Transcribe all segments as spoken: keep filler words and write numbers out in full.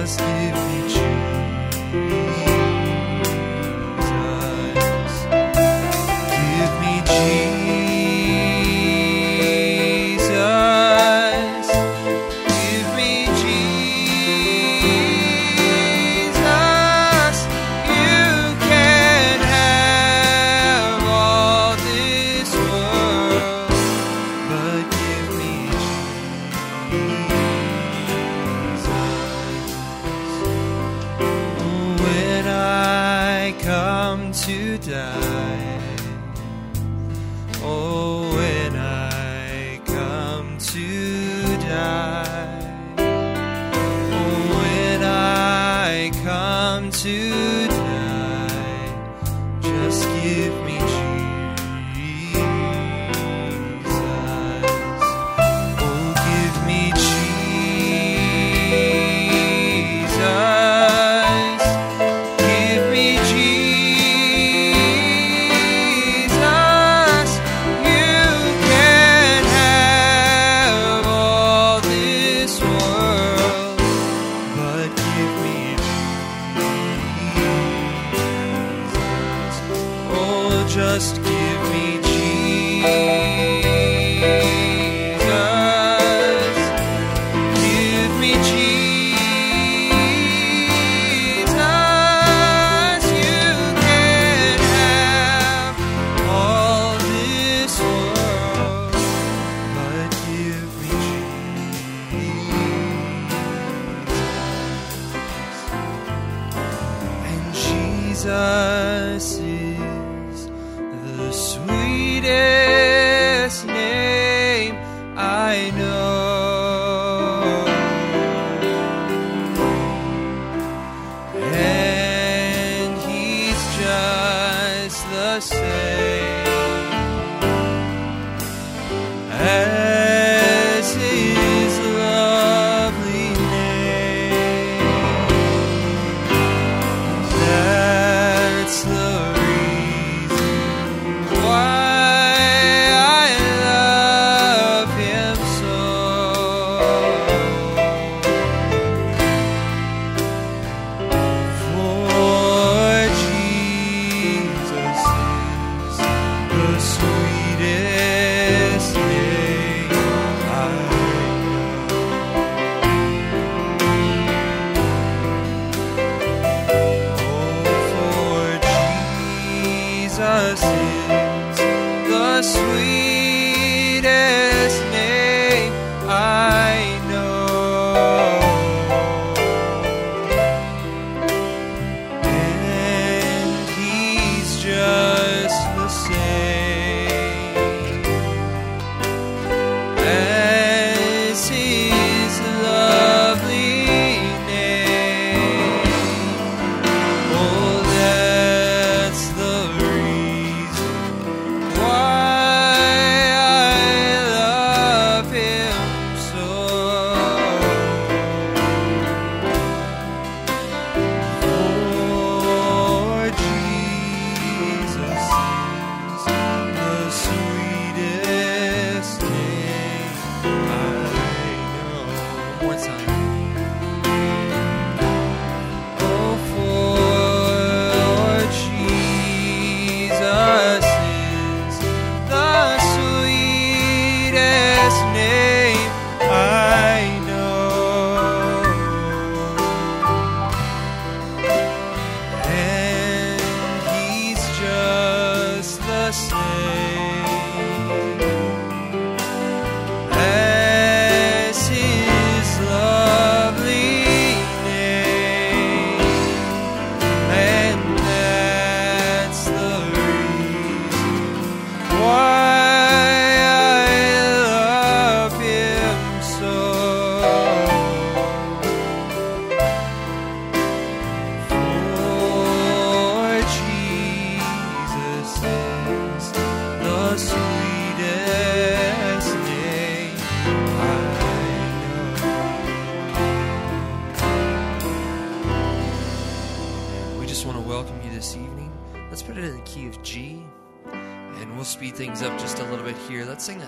Just give me Jesus. Give me Jesus. Give me Jesus. You can have all this world, but give me Jesus. To die, oh, when I come to die, oh, when I come to die, just give me Jesus, oh, give me Jesus.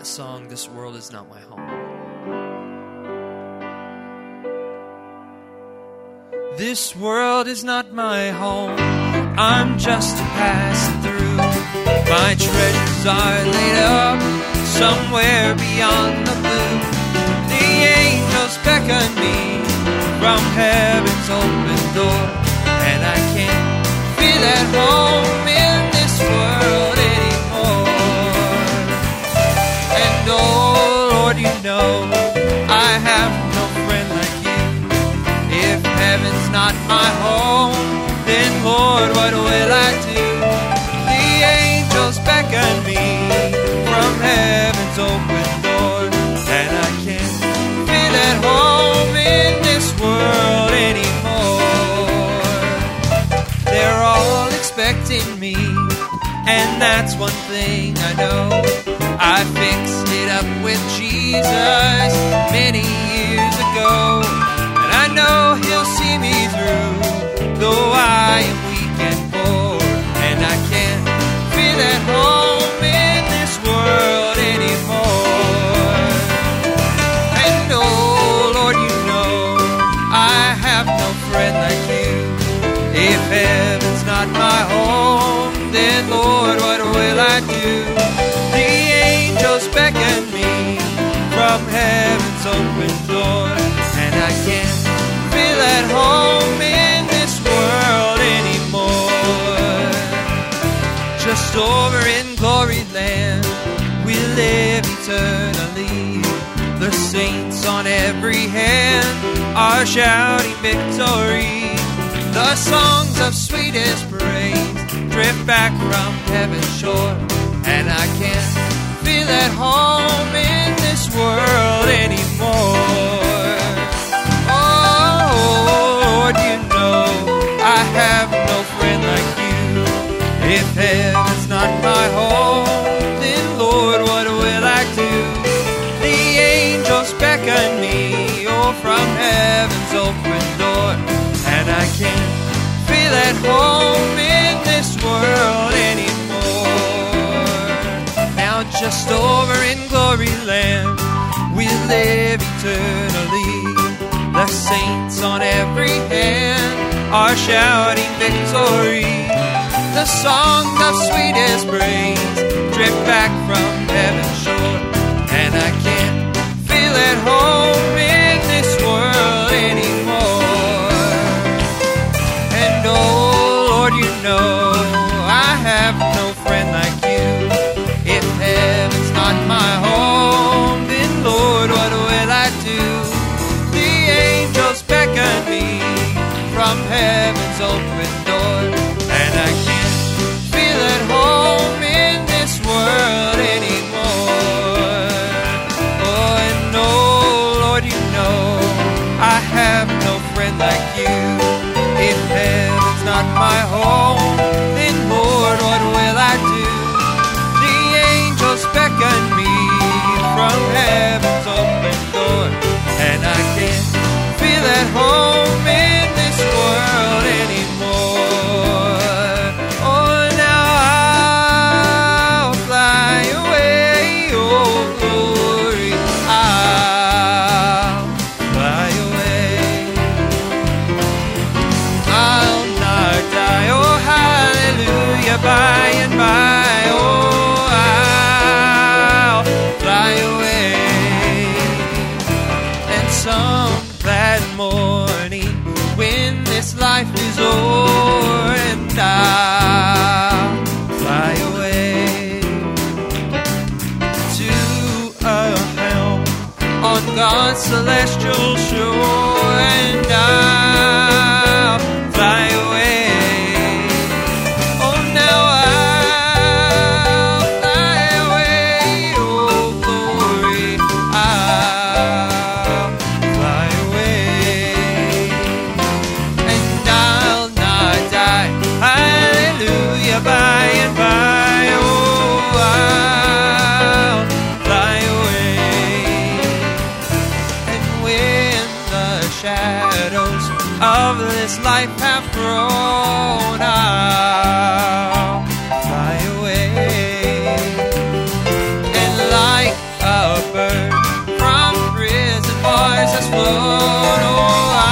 Song, This World Is Not My Home. This world is not my home. I'm just passing through. My treasures are laid up somewhere beyond the blue. The angels beckon me from heaven's open door, and I can't feel at home in this world anymore. And oh Lord, you know I have no friend like you. If heaven's not my home, then Lord, what will I do? The angels beckon me from heaven's open door, and I can't feel at home in this world anymore. They're all expecting me, and that's one thing I know. I fixed it up with Jesus many years ago, and I know he'll see me through. Though I am weak and poor, and I can't feel at home in this world anymore. And oh Lord, you know I have no friend like you. If heaven's not my home, then Lord, what will I do? The angels beckon me from heaven's open door, and I can't feel at home in this world anymore. Just over in glory land we live eternally. The saints on every hand are shouting victory. The songs of sweetest praise drift back from heaven's shore, and I can't feel at home in this world anymore. Lord, you know I have no friend like you. If heaven's not my home, then Lord, what will I do? The angels beckon me, oh, from heaven's open door, and I can't feel at home in this world anymore. Now just over in glory land we live eternally. The saints on every hand are shouting victory. The songs of sweetest praise drift back from heaven's shore, and I can't feel at home in this world anymore. And oh Lord, you know I have no friend like you. If heaven's not my home, then Lord, what will I do? Beckon me from heaven's open door, and I can't feel at home in this world anymore. Oh, and oh Lord, you know I have no friend like you. If heaven's not my home, then Lord, what will I do? The angels beckon me from heaven's open door, and I can't at home in this world anymore. Oh, now I'll fly away, oh glory, I'll fly away. I'll not die, oh hallelujah, by and by, oh I'll fly away. And some that morning when this life is o'er, and I'll fly away to a home on God's celestial shore, and I'll fly away. Oh, now I'll fly away, oh glory, I'll by and by, oh, I'll fly away. And when the shadows of this life have grown, I'll fly away. And like a bird from prison bars has flown, oh, I'll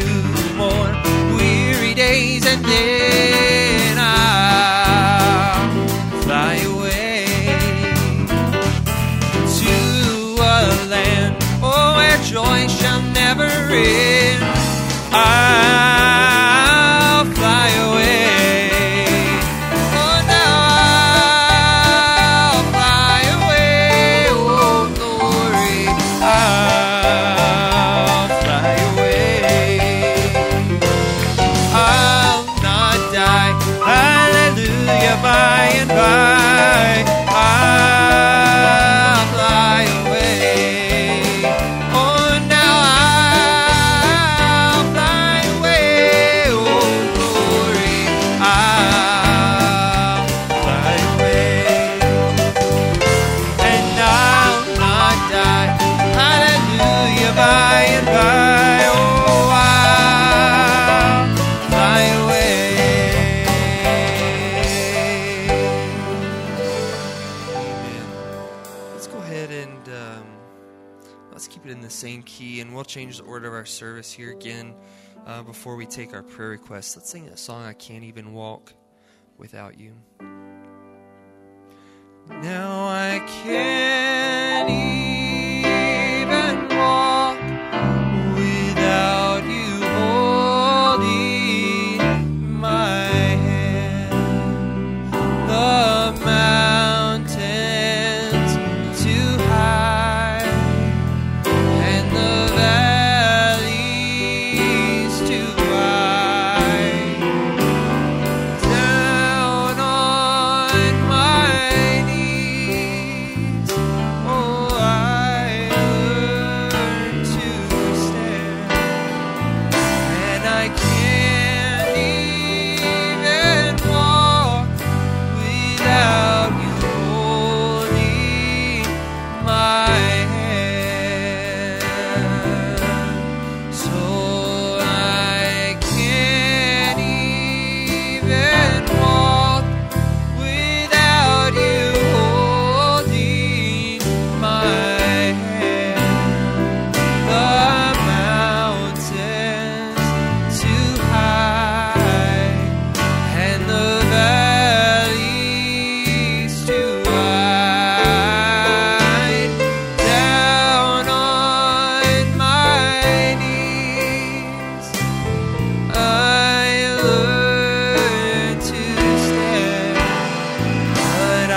few more weary days, and then I'll fly away to a land, oh, where joy shall never end. I'll fly away, oh, now I'll fly away, oh, glory, I'll fly away. I'll not die, hallelujah, by and by, I'll fly away, oh, now I'll fly away, oh, glory, I'll fly away. And I'll not die, hallelujah, by and by, oh, I'll fly away. Amen. Let's go ahead and um, let's keep it in the same key, and we'll change the order of our service here again uh, before we take our prayer requests. Let's sing that song, I Can't Even Walk Without You. Now I can't even walk without you holding my hand. The mountains too high and the valleys too wide. Down on my knees, oh, I learn to stand, and I can't even walk without you holding my hand. So I can't even walk without you holding my hand. The mountains too high and the valleys too wide. Down on my knees, I learn to stand, but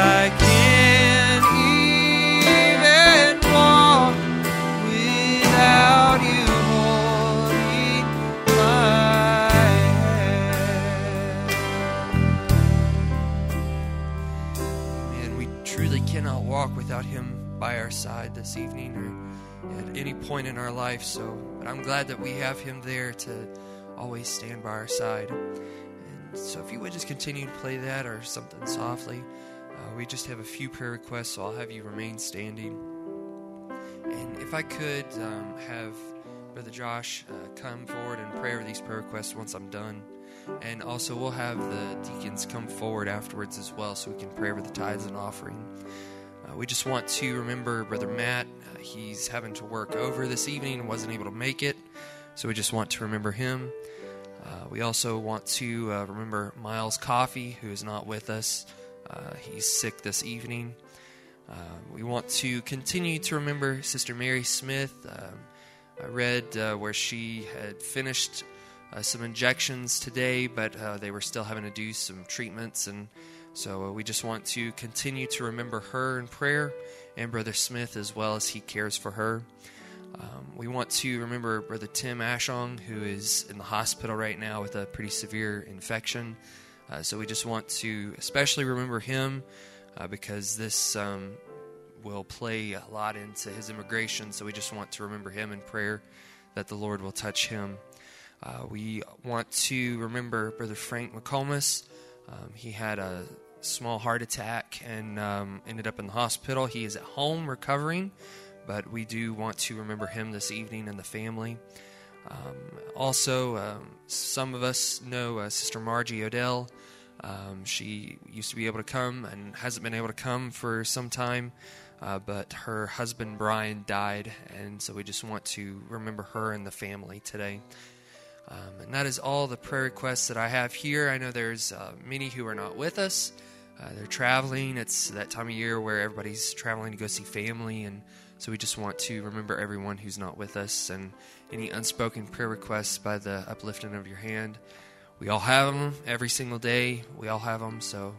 I can't even walk without you holding my hand. And we truly cannot walk without him by our side this evening or at any point in our life. So, but I'm glad that we have him there to always stand by our side. And so, if you would just continue to play that or something softly, uh, we just have a few prayer requests. So I'll have you remain standing. And if I could um, have Brother Josh uh, come forward and pray over these prayer requests once I'm done. And also, we'll have the deacons come forward afterwards as well so we can pray over the tithes and offering. Uh, we just want to remember Brother Matt. Uh, he's having to work over this evening and wasn't able to make it. So we just want to remember him. Uh, we also want to uh, remember Miles Coffey, who is not with us. Uh, he's sick this evening. Uh, we want to continue to remember Sister Mary Smith. Um, I read uh, where she had finished uh, some injections today, but uh, they were still having to do some treatments. And so uh, we just want to continue to remember her in prayer and Brother Smith as well as he cares for her. Um, we want to remember Brother Tim Ashong, who is in the hospital right now with a pretty severe infection. Uh, so we just want to especially remember him uh, because this um, will play a lot into his immigration. So we just want to remember him in prayer that the Lord will touch him. Uh, we want to remember Brother Frank McComas. Um, he had a small heart attack and um, ended up in the hospital. He is at home recovering, but we do want to remember him this evening and the family. Um, also, um, some of us know uh, Sister Margie O'Dell. Um, she used to be able to come and hasn't been able to come for some time, uh, but her husband Brian died, and so we just want to remember her and the family today. Um, and that is all the prayer requests that I have here. I know there's uh, many who are not with us. Uh, they're traveling. It's that time of year where everybody's traveling to go see family. And so we just want to remember everyone who's not with us and any unspoken prayer requests by the uplifting of your hand. We all have them every single day. We all have them. So,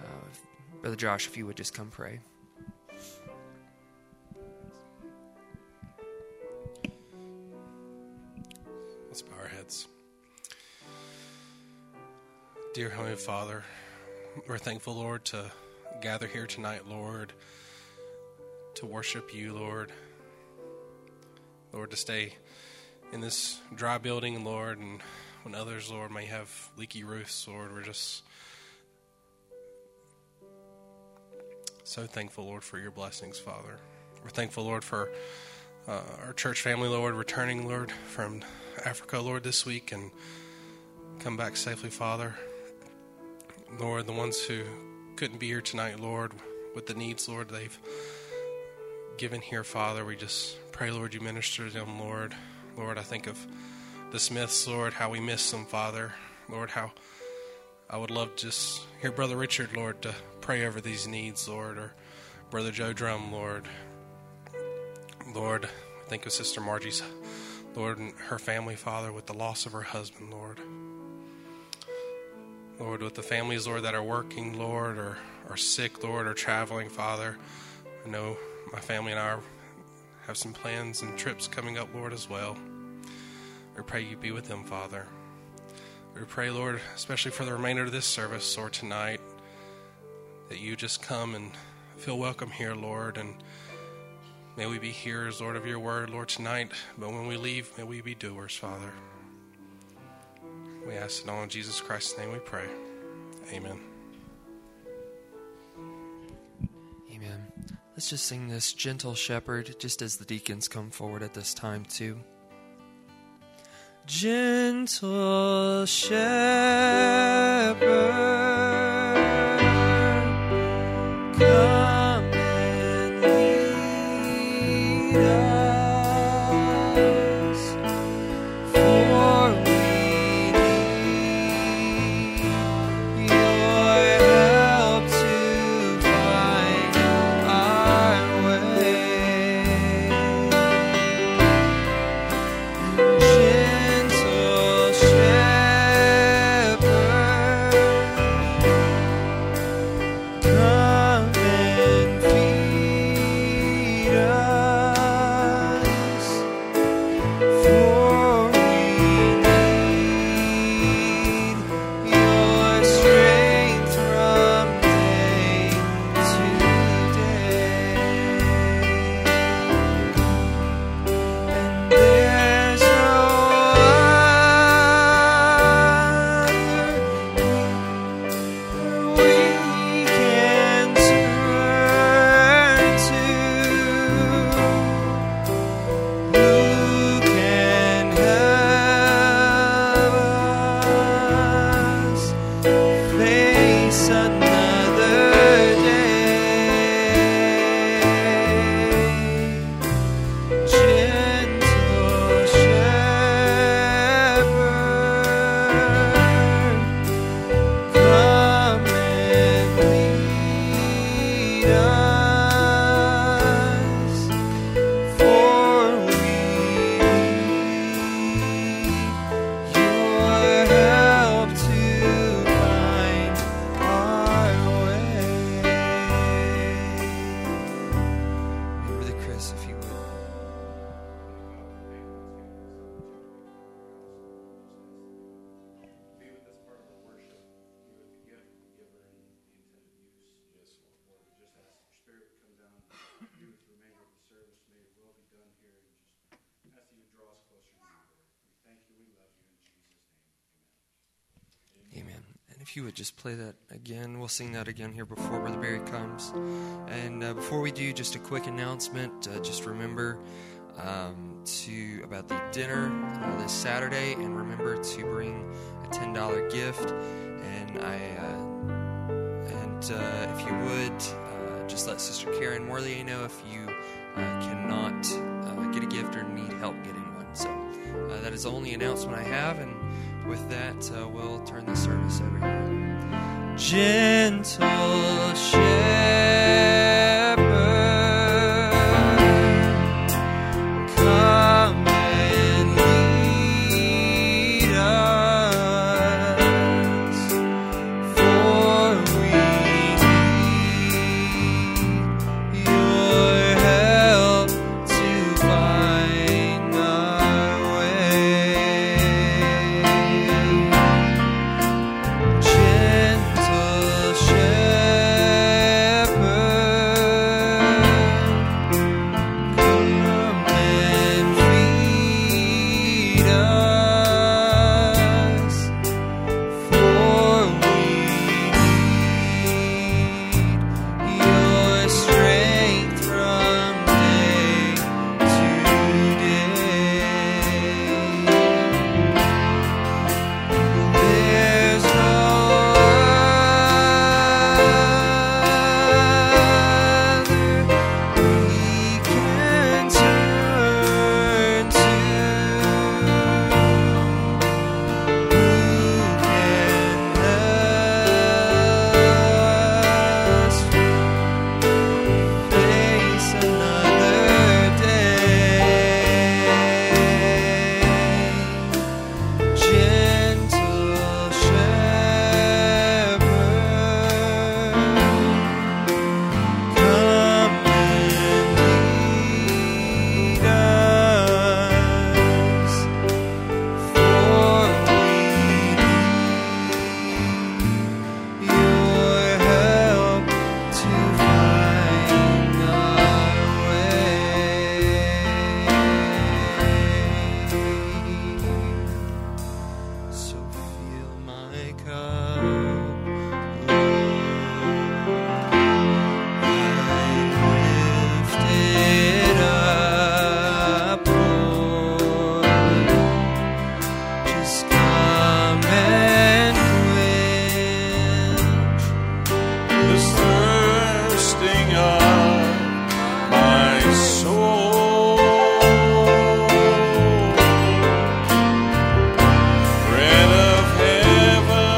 uh, Brother Josh, if you would just come pray. Let's bow our heads. Dear Heavenly Father, we're thankful, Lord, to gather here tonight, Lord, to worship you, Lord. Lord, to stay in this dry building, Lord, and when others, Lord, may have leaky roofs, Lord, we're just so thankful, Lord, for your blessings, Father. We're thankful, Lord, for uh, our church family, Lord, returning, Lord, from Africa, Lord, this week and come back safely, Father. Lord, the ones who couldn't be here tonight, Lord, with the needs, Lord, they've given here, Father. We just pray, Lord, you minister to them, Lord. Lord, I think of the Smiths, Lord, how we miss them, Father. Lord, how I would love to just hear Brother Richard, Lord, to pray over these needs, Lord, or Brother Joe Drum, Lord. Lord, I think of Sister Margie's, Lord, and her family, Father, with the loss of her husband, Lord. Lord, with the families, Lord, that are working, Lord, or are sick, Lord, or traveling, Father. I know my family and I are, have some plans and trips coming up, Lord, as well. We pray you be with them, Father. We pray, Lord, especially for the remainder of this service or tonight, that you just come and feel welcome here, Lord. And may we be hearers, Lord, of your word, Lord, tonight. But when we leave, may we be doers, Father. We ask it all in Jesus Christ's name we pray. Amen. Amen. Let's just sing this Gentle Shepherd, just as the deacons come forward at this time too. Gentle Shepherd, come. If you would just play that again. We'll sing that again here before Brother Barry comes. And uh, before we do, just a quick announcement. Uh, just remember um, to about the dinner uh, this Saturday, and remember to bring a ten dollars gift. And I uh, and uh, if you would, uh, just let Sister Karen Morley know if you uh, cannot uh, get a gift or need help getting one. So Uh, that is the only announcement I have, and with that, uh, we'll turn the service over here. Gentle Shepherd, come and lead us, for we need your help to find our way. Gentle Shepherd, come and feed us, for we need your strength from day to day. There's no other we can turn to, who can love us, face another day. Gentle Shepherd, come and lead us, for we need your help to find our way. So fill my cup, Lord, I lift it up, Lord. Just come and quench this thirsting of my soul. Bread of heaven,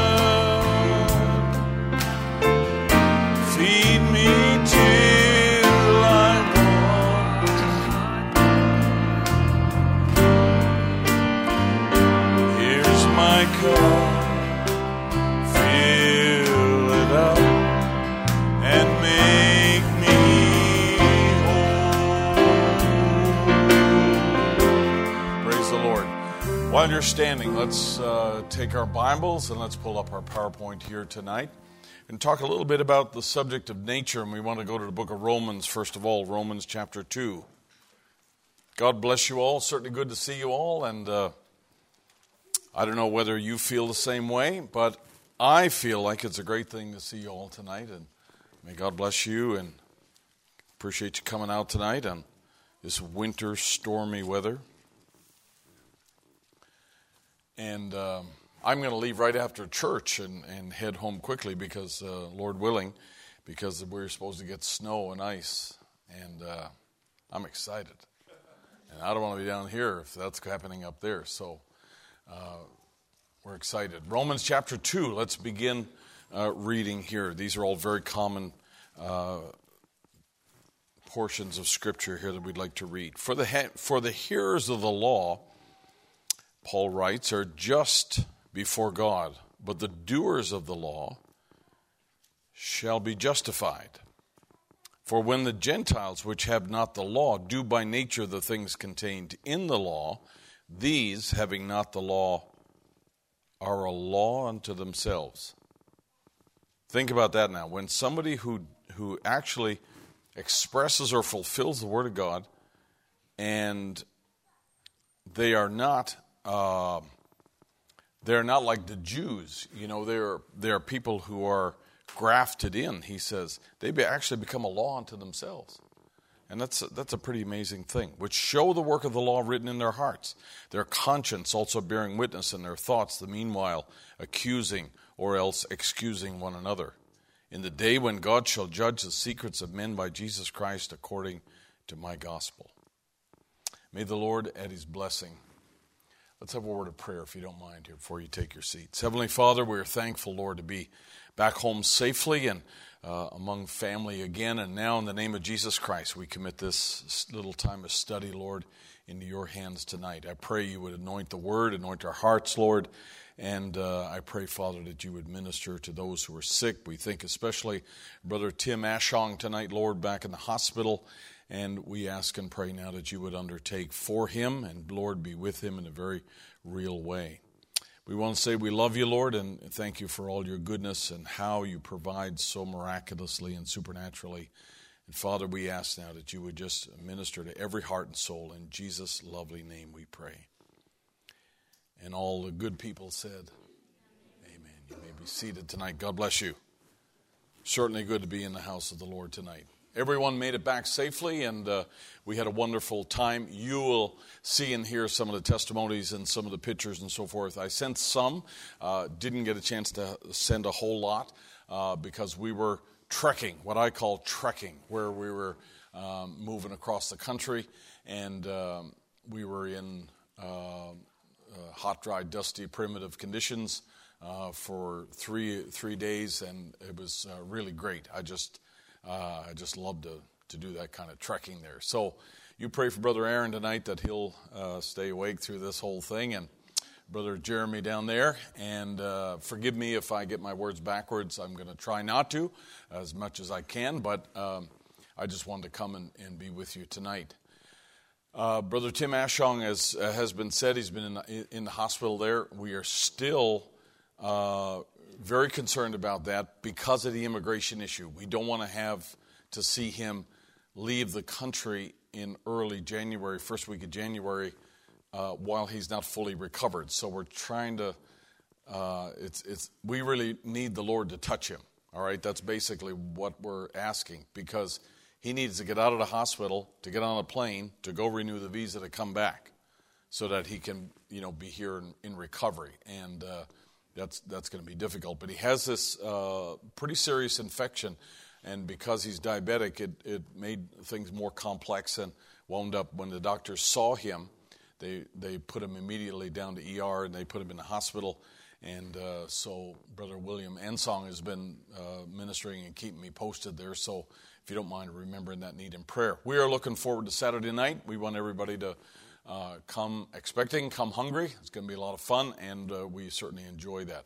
feed me till I want. Here's my cup, fill it up and make me whole. Praise the Lord. While you're standing, let's uh, take our Bibles and let's pull up our PowerPoint here tonight and talk a little bit about the subject of nature. And we want to go to the book of Romans, first of all, Romans chapter two. God bless you all. Certainly good to see you all. And uh, I don't know whether you feel the same way, but I feel like it's a great thing to see you all tonight. And may God bless you and appreciate you coming out tonight on this winter stormy weather. And um, I'm going to leave right after church and, and head home quickly because, uh, Lord willing, because we're supposed to get snow and ice. And uh, I'm excited. And I don't want to be down here if that's happening up there. So uh, we're excited. Romans chapter two, let's begin uh, reading here. These are all very common uh, portions of Scripture here that we'd like to read. For the he- for the hearers of the law, Paul writes, are just before God, but the doers of the law shall be justified. For when the Gentiles, which have not the law, do by nature the things contained in the law, these, having not the law, are a law unto themselves. Think about that now. When somebody who, who actually expresses or fulfills the Word of God and they are not uh, they are not like the Jews, you know. They are they are people who are grafted in. He says they be actually become a law unto themselves, and that's a, that's a pretty amazing thing. Which show the work of the law written in their hearts, their conscience also bearing witness, in their thoughts, the meanwhile accusing or else excusing one another, in the day when God shall judge the secrets of men by Jesus Christ according to my gospel. May the Lord add his blessing Let's have a word of prayer, if you don't mind, here before you take your seats. Heavenly Father, we are thankful, Lord, to be back home safely and uh, among family again. And now, in the name of Jesus Christ, we commit this little time of study, Lord, into your hands tonight. I pray you would anoint the word, anoint our hearts, Lord. And uh, I pray, Father, that you would minister to those who are sick. We think especially Brother Tim Ashong tonight, Lord, back in the hospital. And we ask and pray now that you would undertake for him, and, Lord, be with him in a very real way. We want to say we love you, Lord, and thank you for all your goodness and how you provide so miraculously and supernaturally. And, Father, we ask now that you would just minister to every heart and soul. In Jesus' lovely name we pray. And all the good people said, amen. You may be seated tonight. God bless you. Certainly good to be in the house of the Lord tonight. Everyone made it back safely, and uh, we had a wonderful time. You will see and hear some of the testimonies and some of the pictures and so forth. I sent some, uh, didn't get a chance to send a whole lot uh, because we were trekking, what I call trekking, where we were um, moving across the country, and um, we were in... Uh, Uh, hot, dry, dusty, primitive conditions uh, for three three days, and it was uh, really great. I just uh, I just love to to do that kind of trekking there. So you pray for Brother Aaron tonight that he'll uh, stay awake through this whole thing, and Brother Jeremy down there. And uh, forgive me if I get my words backwards. I'm going to try not to as much as I can, but um, I just wanted to come and, and be with you tonight. Uh, Brother Tim Ashong, as uh, has been said, he's been in the, in the hospital there. We are still uh, very concerned about that because of the immigration issue. We don't want to have to see him leave the country in early January, first week of January, uh, while he's not fully recovered. So we're trying to, uh, it's it's we really need the Lord to touch him, all right? That's basically what we're asking, because he needs to get out of the hospital, to get on a plane, to go renew the visa, to come back, so that he can, you know, be here in, in recovery. And uh, that's that's going to be difficult. But he has this uh, pretty serious infection, and because he's diabetic, it, it made things more complex and wound up. When the doctors saw him, they they put him immediately down to E R, and they put him in the hospital. And uh, so Brother William Ansong has been uh, ministering and keeping me posted there, so... if you don't mind remembering that need in prayer. We are looking forward to Saturday night. We want everybody to uh, come expecting, come hungry. It's going to be a lot of fun, and uh, we certainly enjoy that.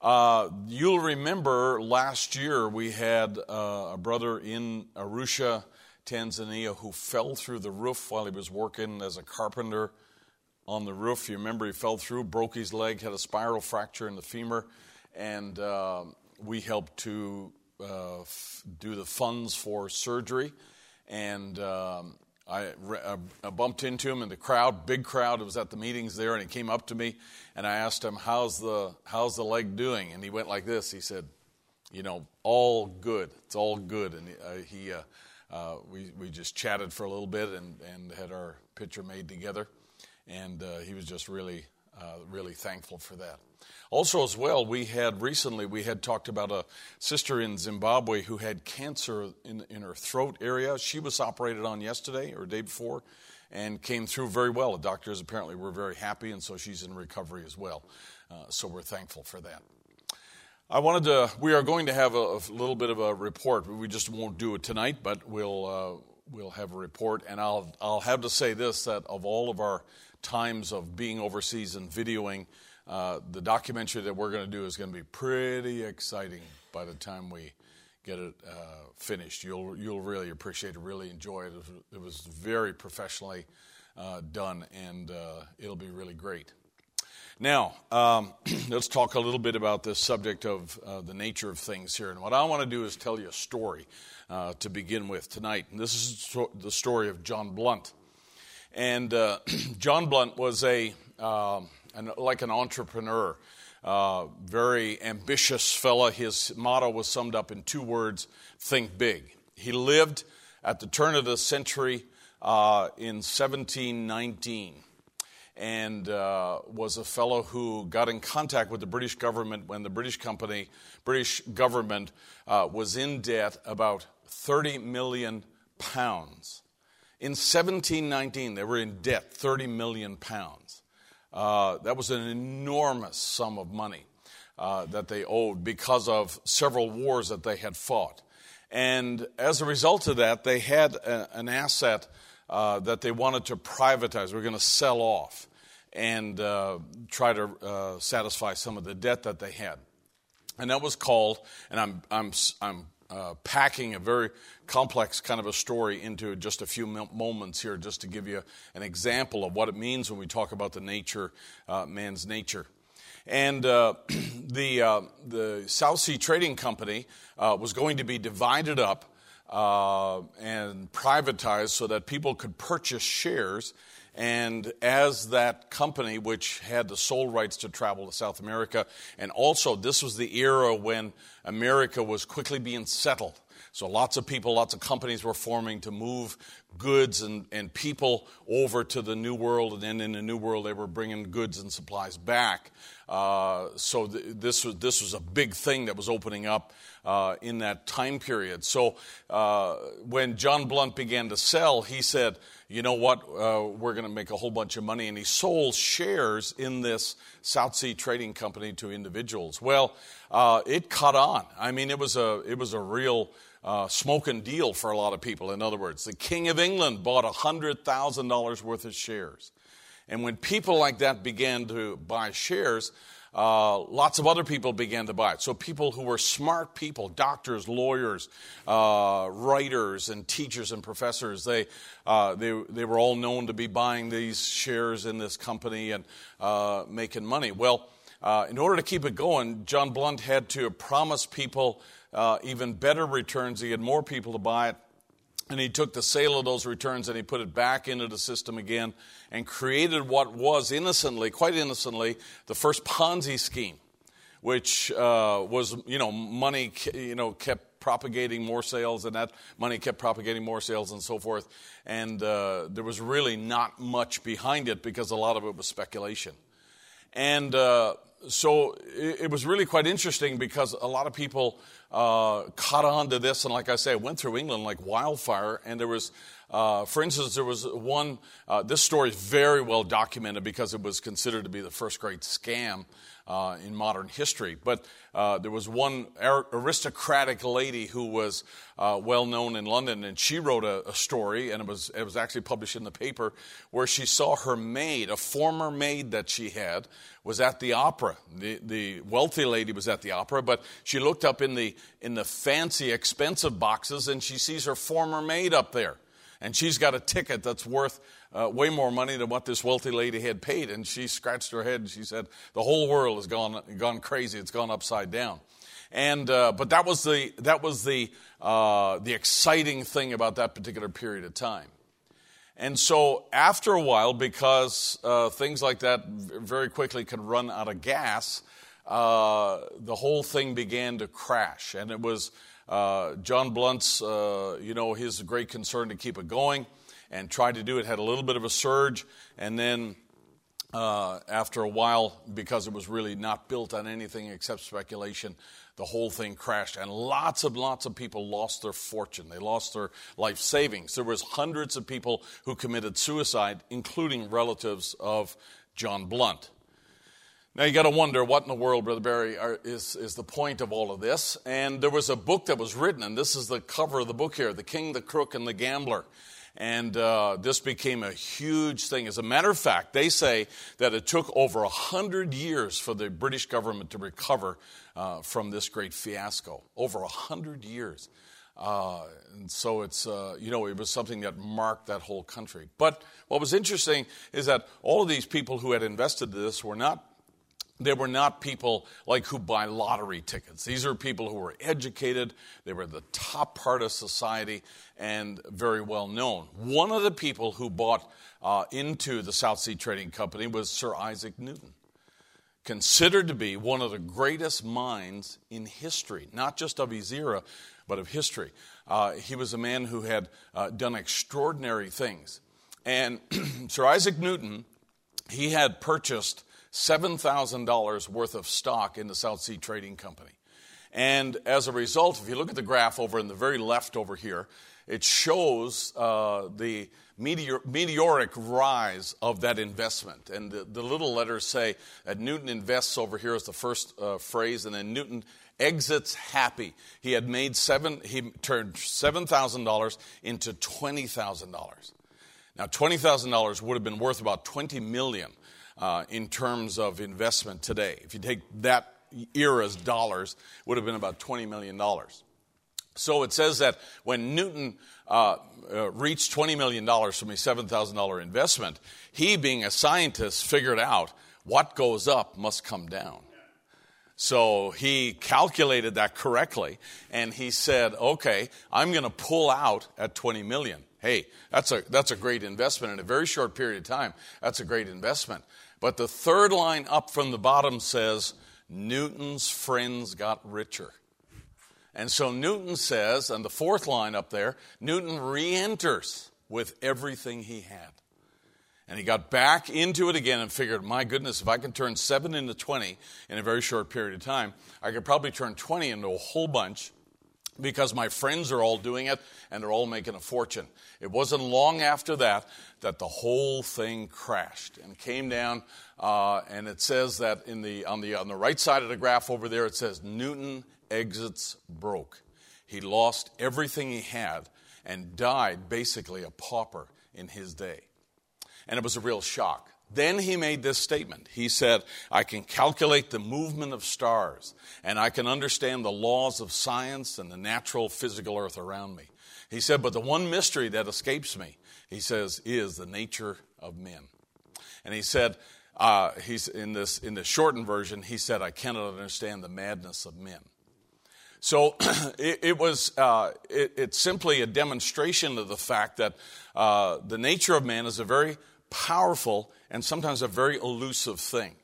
Uh, you'll remember last year we had uh, a brother in Arusha, Tanzania, who fell through the roof while he was working as a carpenter on the roof. You remember he fell through, broke his leg, had a spiral fracture in the femur, and uh, we helped to... Uh, f- do the funds for surgery, and um, I, re- I bumped into him in the crowd, big crowd. It was at the meetings there, and he came up to me, and I asked him, "How's the how's the leg doing?" And he went like this. He said, "You know, all good. It's all good." And uh, he, uh, uh, we we just chatted for a little bit, and, and had our picture made together, and uh, he was just really. Uh, really thankful for that. Also as well, we had recently, we had talked about a sister in Zimbabwe who had cancer in, in her throat area. She was operated on yesterday or day before and came through very well. The doctors apparently were very happy, and so she's in recovery as well. Uh, so we're thankful for that. I wanted to, we are going to have a, a little bit of a report. We just won't do it tonight, but we'll uh, we'll have a report. And I'll I'll have to say this, that of all of our times of being overseas and videoing, uh, the documentary that we're going to do is going to be pretty exciting by the time we get it uh, finished. You'll you'll really appreciate it, really enjoy it. It was very professionally uh, done, and uh, it'll be really great. Now, um, let's talk a little bit about this subject of uh, the nature of things here. And what I want to do is tell you a story uh, to begin with tonight. And this is the story of John Blunt. And uh, John Blunt was a um, an, like an entrepreneur, uh, very ambitious fella. His motto was summed up in two words: think big. He lived at the turn of the century uh, in seventeen nineteen, and uh, was a fellow who got in contact with the British government when the British company, British government, uh, was in debt about thirty million pounds. In seventeen nineteen, they were in debt, thirty million pounds. Uh, that was an enormous sum of money uh, that they owed because of several wars that they had fought. And as a result of that, they had a, an asset uh, that they wanted to privatize. We're going to sell off and uh, try to uh, satisfy some of the debt that they had. And that was called, and I'm I'm I'm uh, packing a very complex kind of a story into just a few moments here, just to give you an example of what it means when we talk about the nature, uh, man's nature. And uh, the uh, the South Sea Trading Company uh, was going to be divided up uh, and privatized so that people could purchase shares. And as that company, which had the sole rights to travel to South America, and also this was the era when America was quickly being settled. So lots of people, lots of companies were forming to move goods and, and people over to the New World. And then in the New World, they were bringing goods and supplies back. Uh, so th- this was this was a big thing that was opening up uh, in that time period. So uh, when John Blunt began to sell, he said, you know what, uh, we're going to make a whole bunch of money. And he sold shares in this South Sea Trading Company to individuals. Well, uh, it caught on. I mean, it was a it was a real... Uh, smoking deal for a lot of people. In other words, the King of England bought one hundred thousand dollars worth of shares. And when people like that began to buy shares, uh, lots of other people began to buy it. So people who were smart people, doctors, lawyers, uh, writers, and teachers and professors, they, uh, they they were all known to be buying these shares in this company and uh, making money. Well, uh, in order to keep it going, John Blunt had to promise people Uh, even better returns. He had more people to buy it, and he took the sale of those returns and he put it back into the system again and created what was innocently, quite innocently, the first Ponzi scheme, which uh, was, you know, money, you know, kept propagating more sales, and that money kept propagating more sales and so forth. And uh, there was really not much behind it because a lot of it was speculation. And uh, so it, it was really quite interesting because a lot of people Uh, caught on to this, and like I say, it went through England like wildfire. And there was, uh, for instance, there was one, uh, this story is very well documented because it was considered to be the first great scam uh, in modern history. But uh, there was one aristocratic lady who was uh, well known in London, and she wrote a, a story, and it was, it was actually published in the paper, where she saw her maid, a former maid that she had, was at the opera. The, the wealthy lady was at the opera, but she looked up in the in the fancy, expensive boxes, and she sees her former maid up there. And she's got a ticket that's worth uh, way more money than what this wealthy lady had paid. And she scratched her head and she said, the whole world has gone gone crazy. It's gone upside down. And uh, but that was the that was the uh, the exciting thing about that particular period of time. And so after a while, because uh, things like that very quickly can run out of gas, Uh, the whole thing began to crash. And it was uh, John Blunt's, uh, you know, his great concern to keep it going and tried to do it. Had a little bit of a surge. And then uh, after a while, because it was really not built on anything except speculation, the whole thing crashed. And lots and lots of people lost their fortune. They lost their life savings. There was hundreds of people who committed suicide, including relatives of John Blunt. Now, you got to wonder, what in the world, Brother Barry, are, is, is the point of all of this? And there was a book that was written, and this is the cover of the book here, The King, the Crook, and the Gambler. And uh, this became a huge thing. As a matter of fact, they say that it took over one hundred years for the British government to recover uh, from this great fiasco. Over one hundred years. Uh, and so it's, uh, you know, it was something that marked that whole country. But what was interesting is that all of these people who had invested in this were not They were not people like who buy lottery tickets. These are people who were educated. They were the top part of society and very well known. One of the people who bought uh, into the South Sea Trading Company was Sir Isaac Newton, considered to be one of the greatest minds in history, not just of his era, but of history. Uh, he was a man who had uh, done extraordinary things. And Sir Isaac Newton, he had purchased seven thousand dollars worth of stock in the South Sea Trading Company. And as a result, if you look at the graph over in the very left over here, it shows uh, the meteor, meteoric rise of that investment. And the, the little letters say that Newton invests over here is the first uh, phrase, and then Newton exits happy. He had made seven, he turned seven thousand dollars into twenty thousand dollars. Now, twenty thousand dollars would have been worth about twenty million dollars uh, in terms of investment today. If you take that era's dollars, it would have been about twenty million dollars. So it says that when Newton uh, uh, reached twenty million dollars from a seven thousand dollars investment, he, being a scientist, figured out what goes up must come down. So he calculated that correctly, and he said, okay, I'm going to pull out at twenty million dollars. Hey, that's a that's a great investment in a very short period of time. That's a great investment. But the third line up from the bottom says, Newton's friends got richer. And so Newton says, and the fourth line up there, Newton re-enters with everything he had. And he got back into it again and figured, my goodness, if I can turn seven into twenty in a very short period of time, I could probably turn twenty into a whole bunch, because my friends are all doing it and they're all making a fortune. It wasn't long after that that the whole thing crashed and came down. Uh, and it says that in the on the on the right side of the graph over there, it says Newton exits broke. He lost everything he had and died basically a pauper in his day. And it was a real shock. Then he made this statement. He said, I can calculate the movement of stars, and I can understand the laws of science and the natural physical earth around me. He said, but the one mystery that escapes me, he says, is the nature of men. And he said, uh, he's in this in the shortened version, he said, I cannot understand the madness of men. So it, it was uh, it, it's simply a demonstration of the fact that uh, the nature of man is a very powerful and sometimes a very elusive thing.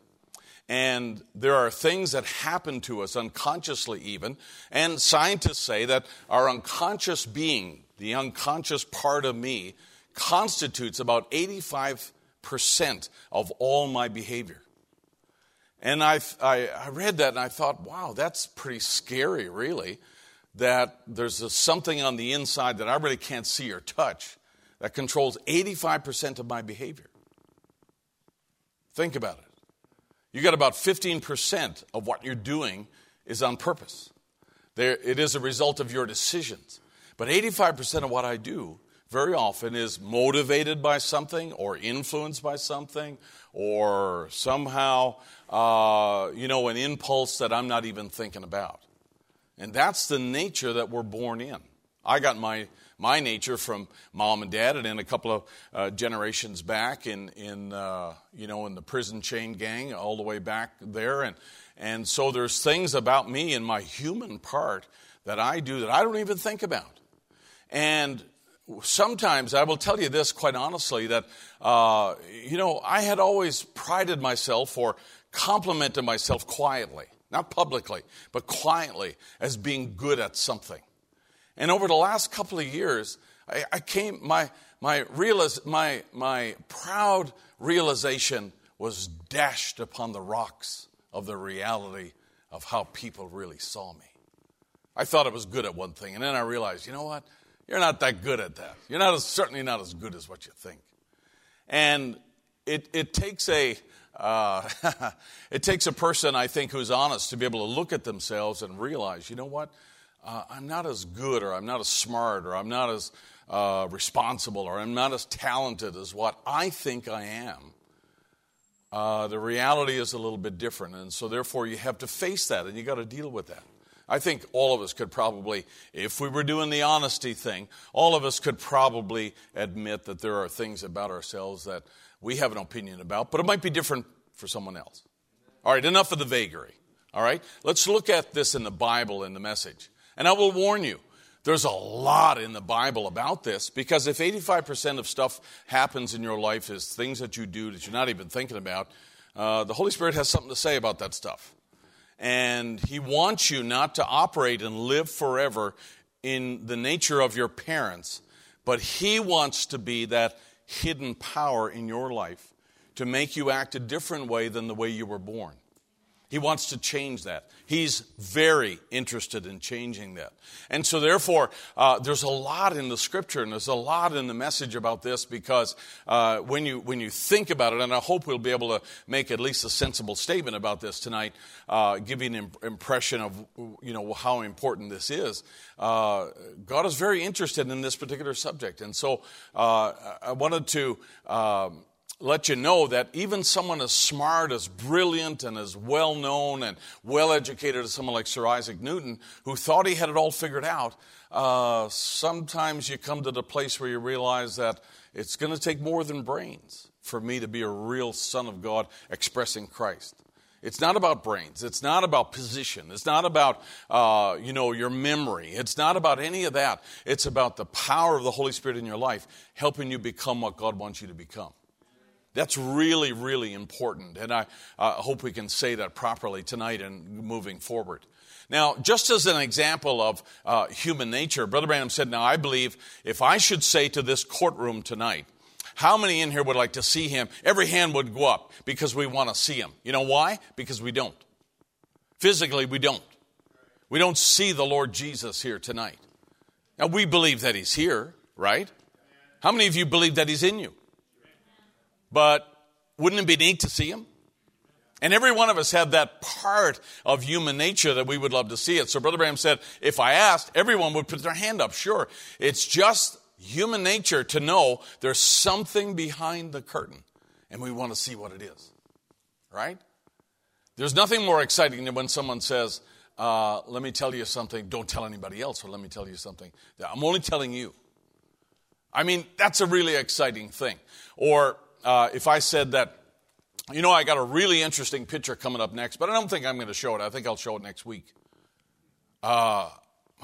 And there are things that happen to us unconsciously even, and scientists say that our unconscious being, the unconscious part of me, constitutes about eighty-five percent of all my behavior. And I, I, I read that and I thought, wow, that's pretty scary, really, that there's a, something on the inside that I really can't see or touch that controls eighty-five percent of my behavior. Think about it. You got about fifteen percent of what you're doing is on purpose. There, it is a result of your decisions. But eighty-five percent of what I do very often is motivated by something or influenced by something or somehow, uh, you know, an impulse that I'm not even thinking about. And that's the nature that we're born in. I got my... my nature from mom and dad, and then a couple of uh, generations back in in uh, you know in the prison chain gang, all the way back there, and and so there's things about me and my human part that I do that I don't even think about. And sometimes I will tell you this quite honestly, that uh, you know I had always prided myself or complimented myself quietly, not publicly, but quietly as being good at something. And over the last couple of years, I, I came my my realiz, my my proud realization was dashed upon the rocks of the reality of how people really saw me. I thought I was good at one thing, and then I realized, you know what? You're not that good at that. You're not as, certainly not as good as what you think. And it it takes a uh, it takes a person, I think, who's honest to be able to look at themselves and realize, you know what? Uh, I'm not as good, or I'm not as smart, or I'm not as uh, responsible, or I'm not as talented as what I think I am. Uh, the reality is a little bit different, and so therefore you have to face that, and you got to deal with that. I think all of us could probably, if we were doing the honesty thing, all of us could probably admit that there are things about ourselves that we have an opinion about, but it might be different for someone else. All right, enough of the vagary. All right, let's look at this in the Bible in the message. And I will warn you, there's a lot in the Bible about this, because if eighty-five percent of stuff happens in your life is things that you do that you're not even thinking about, uh, the Holy Spirit has something to say about that stuff. And He wants you not to operate and live forever in the nature of your parents, but He wants to be that hidden power in your life to make you act a different way than the way you were born. He wants to change that. He's very interested in changing that. And so therefore, uh, there's a lot in the scripture and there's a lot in the message about this because uh, when you when you think about it, and I hope we'll be able to make at least a sensible statement about this tonight, uh, giving an impression of you know how important this is. Uh, God is very interested in this particular subject. And so uh, I wanted to... Um, let you know that even someone as smart, as brilliant, and as well-known and well-educated as someone like Sir Isaac Newton, who thought he had it all figured out, uh, sometimes you come to the place where you realize that it's going to take more than brains for me to be a real son of God expressing Christ. It's not about brains. It's not about position. It's not about, uh, you know, your memory. It's not about any of that. It's about the power of the Holy Spirit in your life helping you become what God wants you to become. That's really, really important, and I uh, hope we can say that properly tonight and moving forward. Now, just as an example of uh, human nature, Brother Branham said, now I believe if I should say to this courtroom tonight, how many in here would like to see him? Every hand would go up because we want to see him. You know why? Because we don't. Physically, we don't. We don't see the Lord Jesus here tonight. Now, we believe that he's here, right? How many of you believe that he's in you? But wouldn't it be neat to see him? And every one of us have that part of human nature that we would love to see it. So Brother Branham said, if I asked, everyone would put their hand up. Sure, it's just human nature to know there's something behind the curtain, and we want to see what it is, right? There's nothing more exciting than when someone says, uh, let me tell you something. Don't tell anybody else, or let me tell you something. I'm only telling you. I mean, that's a really exciting thing. Or... Uh, if I said that, you know, I got a really interesting picture coming up next, but I don't think I'm going to show it. I think I'll show it next week. Uh,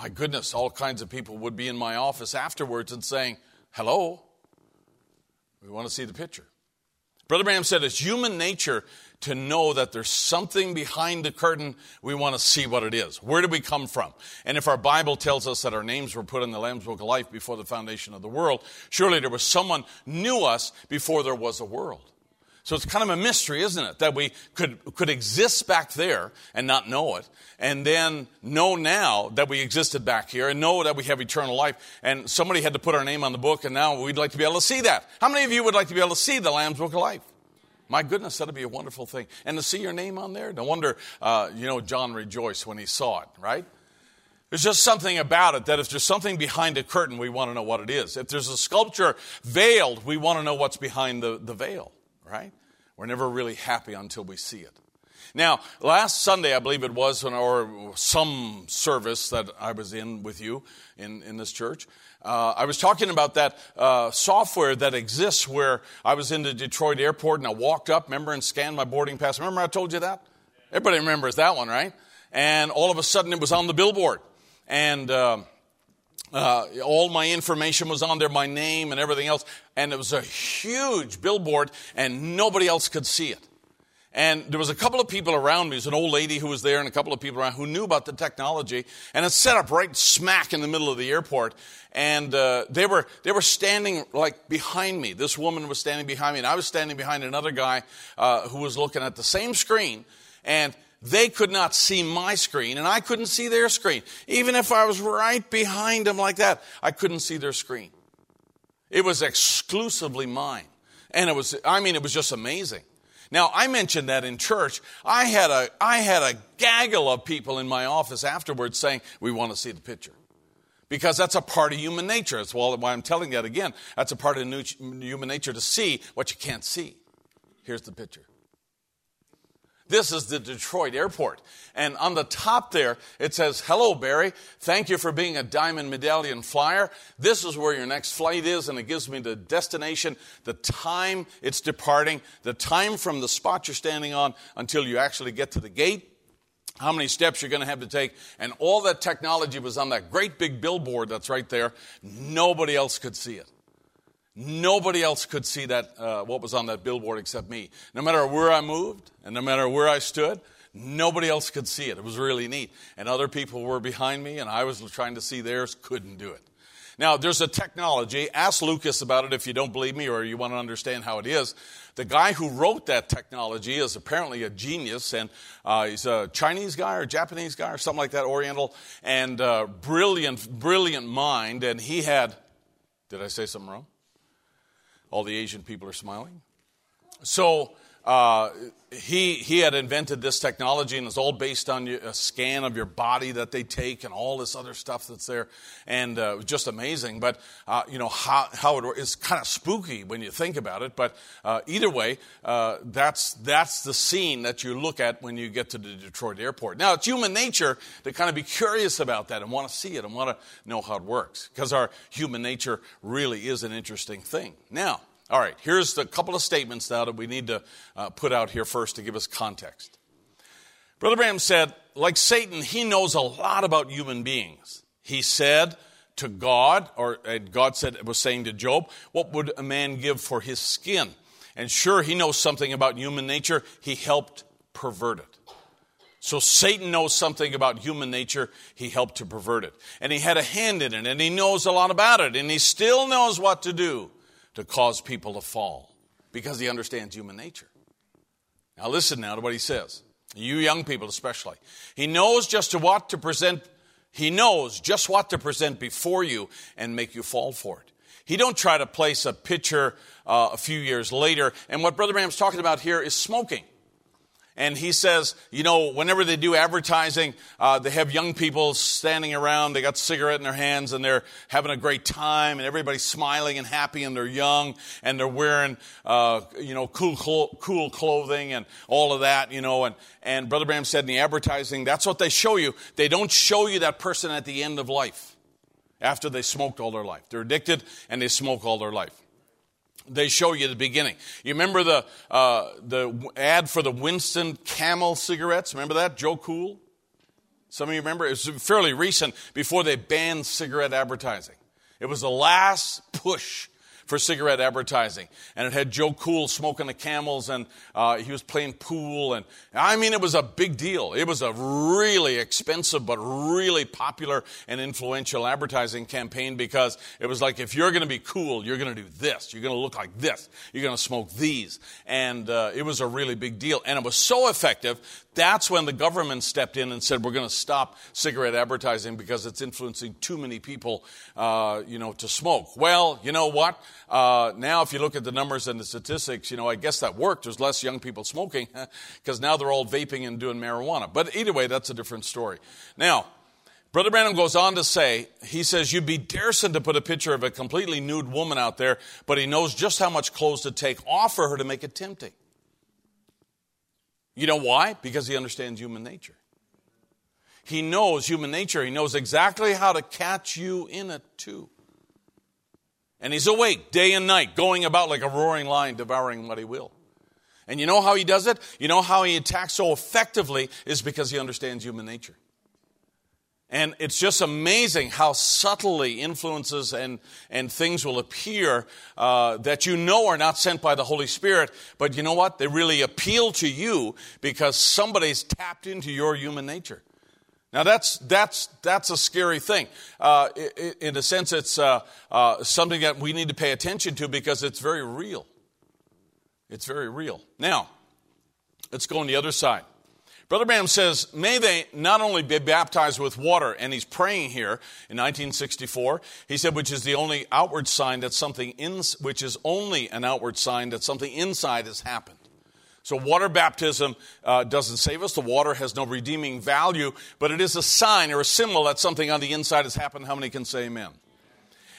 my goodness, all kinds of people would be in my office afterwards and saying, hello, we want to see the picture. Brother Branham said it's human nature to know that there's something behind the curtain. We want to see what it is. Where did we come from? And if our Bible tells us that our names were put in the Lamb's Book of Life before the foundation of the world, surely there was someone knew us before there was a world. So it's kind of a mystery, isn't it? That we could, could exist back there and not know it, and then know now that we existed back here and know that we have eternal life. And somebody had to put our name on the book, and now we'd like to be able to see that. How many of you would like to be able to see the Lamb's Book of Life? My goodness, that'd be a wonderful thing. And to see your name on there, no wonder, uh, you know, John rejoiced when he saw it, right? There's just something about it that if there's something behind a curtain, we want to know what it is. If there's a sculpture veiled, we want to know what's behind the, the veil, right? We're never really happy until we see it. Now, last Sunday, I believe it was, when, or some service that I was in with you in, in this church, uh, I was talking about that uh, software that exists where I was in the Detroit airport and I walked up, remember, and scanned my boarding pass. Remember I told you that? Everybody remembers that one, right? And all of a sudden, it was on the billboard. And... Uh, Uh, all my information was on there, my name and everything else. And it was a huge billboard and nobody else could see it. And there was a couple of people around me. There's an old lady who was there and a couple of people around who knew about the technology. And it's set up right smack in the middle of the airport. And uh, they were they were standing like behind me. This woman was standing behind me and I was standing behind another guy uh, who was looking at the same screen. And they could not see my screen, and I couldn't see their screen. Even if I was right behind them like that, I couldn't see their screen. It was exclusively mine. And it was, I mean, it was just amazing. Now, I mentioned that in church. I had a, I had a gaggle of people in my office afterwards saying, we want to see the picture. Because that's a part of human nature. That's why I'm telling that again. That's a part of human nature to see what you can't see. Here's the picture. This is the Detroit airport. And on the top there, it says, hello, Barry. Thank you for being a Diamond Medallion flyer. This is where your next flight is, and it gives me the destination, the time it's departing, the time from the spot you're standing on until you actually get to the gate, how many steps you're going to have to take. And all that technology was on that great big billboard that's right there. Nobody else could see it. Nobody else could see that uh, what was on that billboard except me. No matter where I moved and no matter where I stood, nobody else could see it. It was really neat. And other people were behind me, and I was trying to see theirs, couldn't do it. Now, there's a technology. Ask Lucas about it if you don't believe me or you want to understand how it is. The guy who wrote that technology is apparently a genius, and uh, he's a Chinese guy or Japanese guy or something like that, Oriental, and uh, brilliant, brilliant mind. And he had, did I say something wrong? All the Asian people are smiling. So uh, he he had invented this technology, and it's all based on a scan of your body that they take and all this other stuff that's there, and uh, just amazing. But uh, you know how how it is kind of spooky when you think about it. But uh, either way, uh, that's that's the scene that you look at when you get to the Detroit airport. Now it's human nature to kind of be curious about that and want to see it and want to know how it works, because our human nature really is an interesting thing. Now. All right, here's a couple of statements now that we need to uh, put out here first to give us context. Brother Branham said, like Satan, he knows a lot about human beings. He said to God, or and God said was saying to Job, what would a man give for his skin? And sure, he knows something about human nature. He helped pervert it. So Satan knows something about human nature. He helped to pervert it. And he had a hand in it, and he knows a lot about it, and he still knows what to do to cause people to fall, because he understands human nature. Now listen now to what he says. You young people especially. He knows just to what to present, he knows just what to present before you and make you fall for it. He don't try to place a picture uh, a few years later. And what Brother Bram's talking about here is smoking. And he says, you know, whenever they do advertising, uh, they have young people standing around. They got a cigarette in their hands, and they're having a great time, and everybody's smiling and happy, and they're young, and they're wearing, uh, you know, cool, clo- cool clothing and all of that, you know. And, and Brother Branham said in the advertising, that's what they show you. They don't show you that person at the end of life, after they smoked all their life. They're addicted, and they smoke all their life. They show you the beginning. You remember the uh, the ad for the Winston Camel cigarettes? Remember that? Joe Cool? Some of you remember? It was fairly recent, before they banned cigarette advertising. It was the last push for cigarette advertising. And it had Joe Cool smoking the camels, and uh, he was playing pool. And I mean, it was a big deal. It was a really expensive but really popular and influential advertising campaign, because it was like, if you're going to be cool, you're going to do this. You're going to look like this. You're going to smoke these. And uh, it was a really big deal. And it was so effective, that's when the government stepped in and said, we're going to stop cigarette advertising because it's influencing too many people uh, you know, to smoke. Well, you know what? Uh, now if you look at the numbers and the statistics, you know, I guess that worked. There's less young people smoking because now they're all vaping and doing marijuana. But either way, that's a different story. Now, Brother Branham goes on to say, he says, you'd be daresome to put a picture of a completely nude woman out there, but he knows just how much clothes to take off for her to make it tempting. You know why? Because he understands human nature. He knows human nature. He knows exactly how to catch you in it too. And he's awake day and night, going about like a roaring lion, devouring what he will. And you know how he does it? You know how he attacks so effectively is because he understands human nature. And it's just amazing how subtly influences and, and things will appear uh, that you know are not sent by the Holy Spirit. But you know what? They really appeal to you because somebody's tapped into your human nature. Now that's that's that's a scary thing. Uh, in, in a sense, it's uh, uh, something that we need to pay attention to because it's very real. It's very real. Now, let's go on the other side. Brother Branham says, may they not only be baptized with water, and he's praying here in nineteen sixty-four. He said, which is the only outward sign that something in, which is only an outward sign that something inside has happened. So water baptism uh, doesn't save us. The water has no redeeming value, but it is a sign or a symbol that something on the inside has happened. How many can say amen?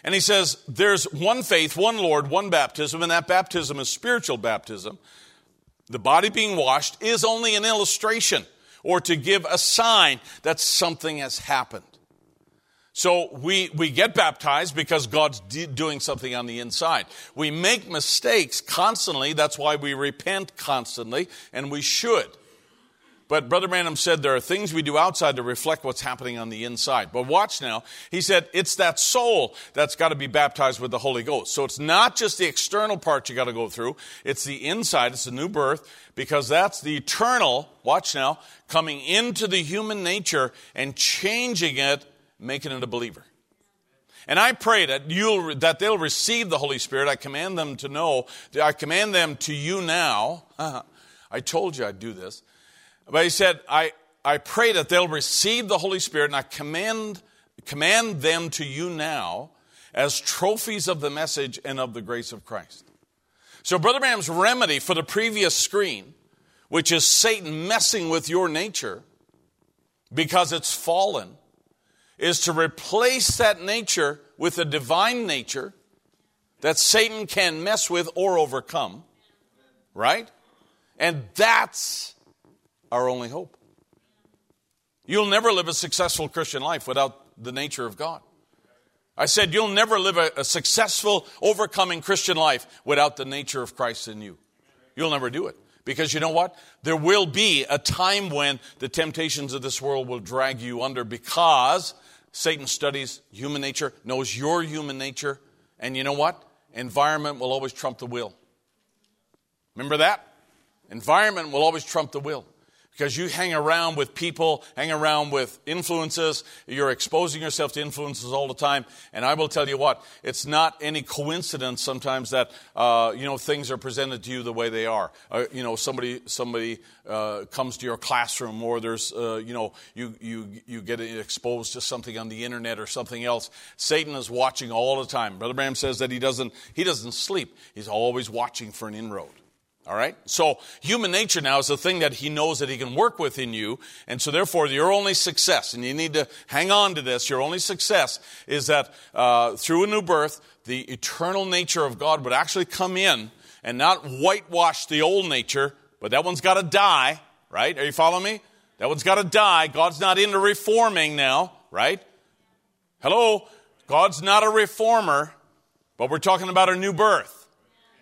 And he says, there's one faith, one Lord, one baptism, and that baptism is spiritual baptism. The body being washed is only an illustration or to give a sign that something has happened. So we, we get baptized because God's de- doing something on the inside. We make mistakes constantly. That's why we repent constantly, and we should. But Brother Branham said there are things we do outside to reflect what's happening on the inside. But watch now. He said it's that soul that's got to be baptized with the Holy Ghost. So it's not just the external part you got to go through. It's the inside. It's the new birth, because that's the eternal, watch now, coming into the human nature and changing it, making it a believer. And I pray that you'll that they'll receive the Holy Spirit. I command them to know. I command them to you now. I told you I'd do this. But he said, I, I pray that they'll receive the Holy Spirit, and I command command them to you now as trophies of the message and of the grace of Christ. So Brother Branham's remedy for the previous screen, which is Satan messing with your nature because it's fallen, is to replace that nature with a divine nature that Satan can mess with or overcome, right? And that's our only hope. You'll never live a successful Christian life without the nature of God. I said you'll never live a, a successful, overcoming Christian life without the nature of Christ in you. You'll never do it. Because you know what? There will be a time when the temptations of this world will drag you under, because Satan studies human nature, knows your human nature, and you know what? Environment will always trump the will. Remember that? Environment will always trump the will. Because you hang around with people, hang around with influences, you're exposing yourself to influences all the time. And I will tell you what, it's not any coincidence sometimes that, uh, you know, things are presented to you the way they are. Uh, you know, somebody somebody uh, comes to your classroom, or there's, uh, you know, you, you, you get exposed to something on the internet or something else. Satan is watching all the time. Brother Branham says that he doesn't he doesn't sleep. He's always watching for an inroad. All right? So human nature now is the thing that he knows that he can work with in you. And so therefore, your only success, and you need to hang on to this, your only success is that uh, through a new birth, the eternal nature of God would actually come in and not whitewash the old nature, but that one's got to die, right? Are you following me? That one's got to die. God's not into reforming now, right? Hello? God's not a reformer, but we're talking about a new birth.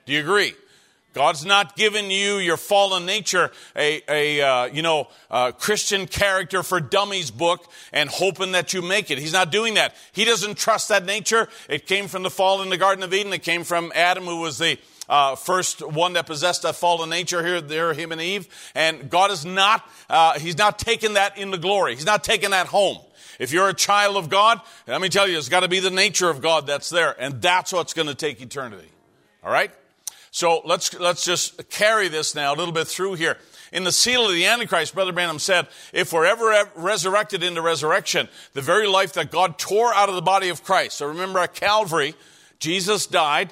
Do you agree? God's not giving you, your fallen nature, a, a uh, you know, uh, Christian character for dummies book and hoping that you make it. He's not doing that. He doesn't trust that nature. It came from the fall in the Garden of Eden. It came from Adam, who was the uh, first one that possessed that fallen nature here, there, him and Eve. And God is not, uh, he's not taking that into glory. He's not taking that home. If you're a child of God, let me tell you, it's got to be the nature of God that's there. And that's what's going to take eternity. All right? So let's let's just carry this now a little bit through here. In the seal of the Antichrist, Brother Branham said, if we're ever resurrected into resurrection, the very life that God tore out of the body of Christ. So remember at Calvary, Jesus died.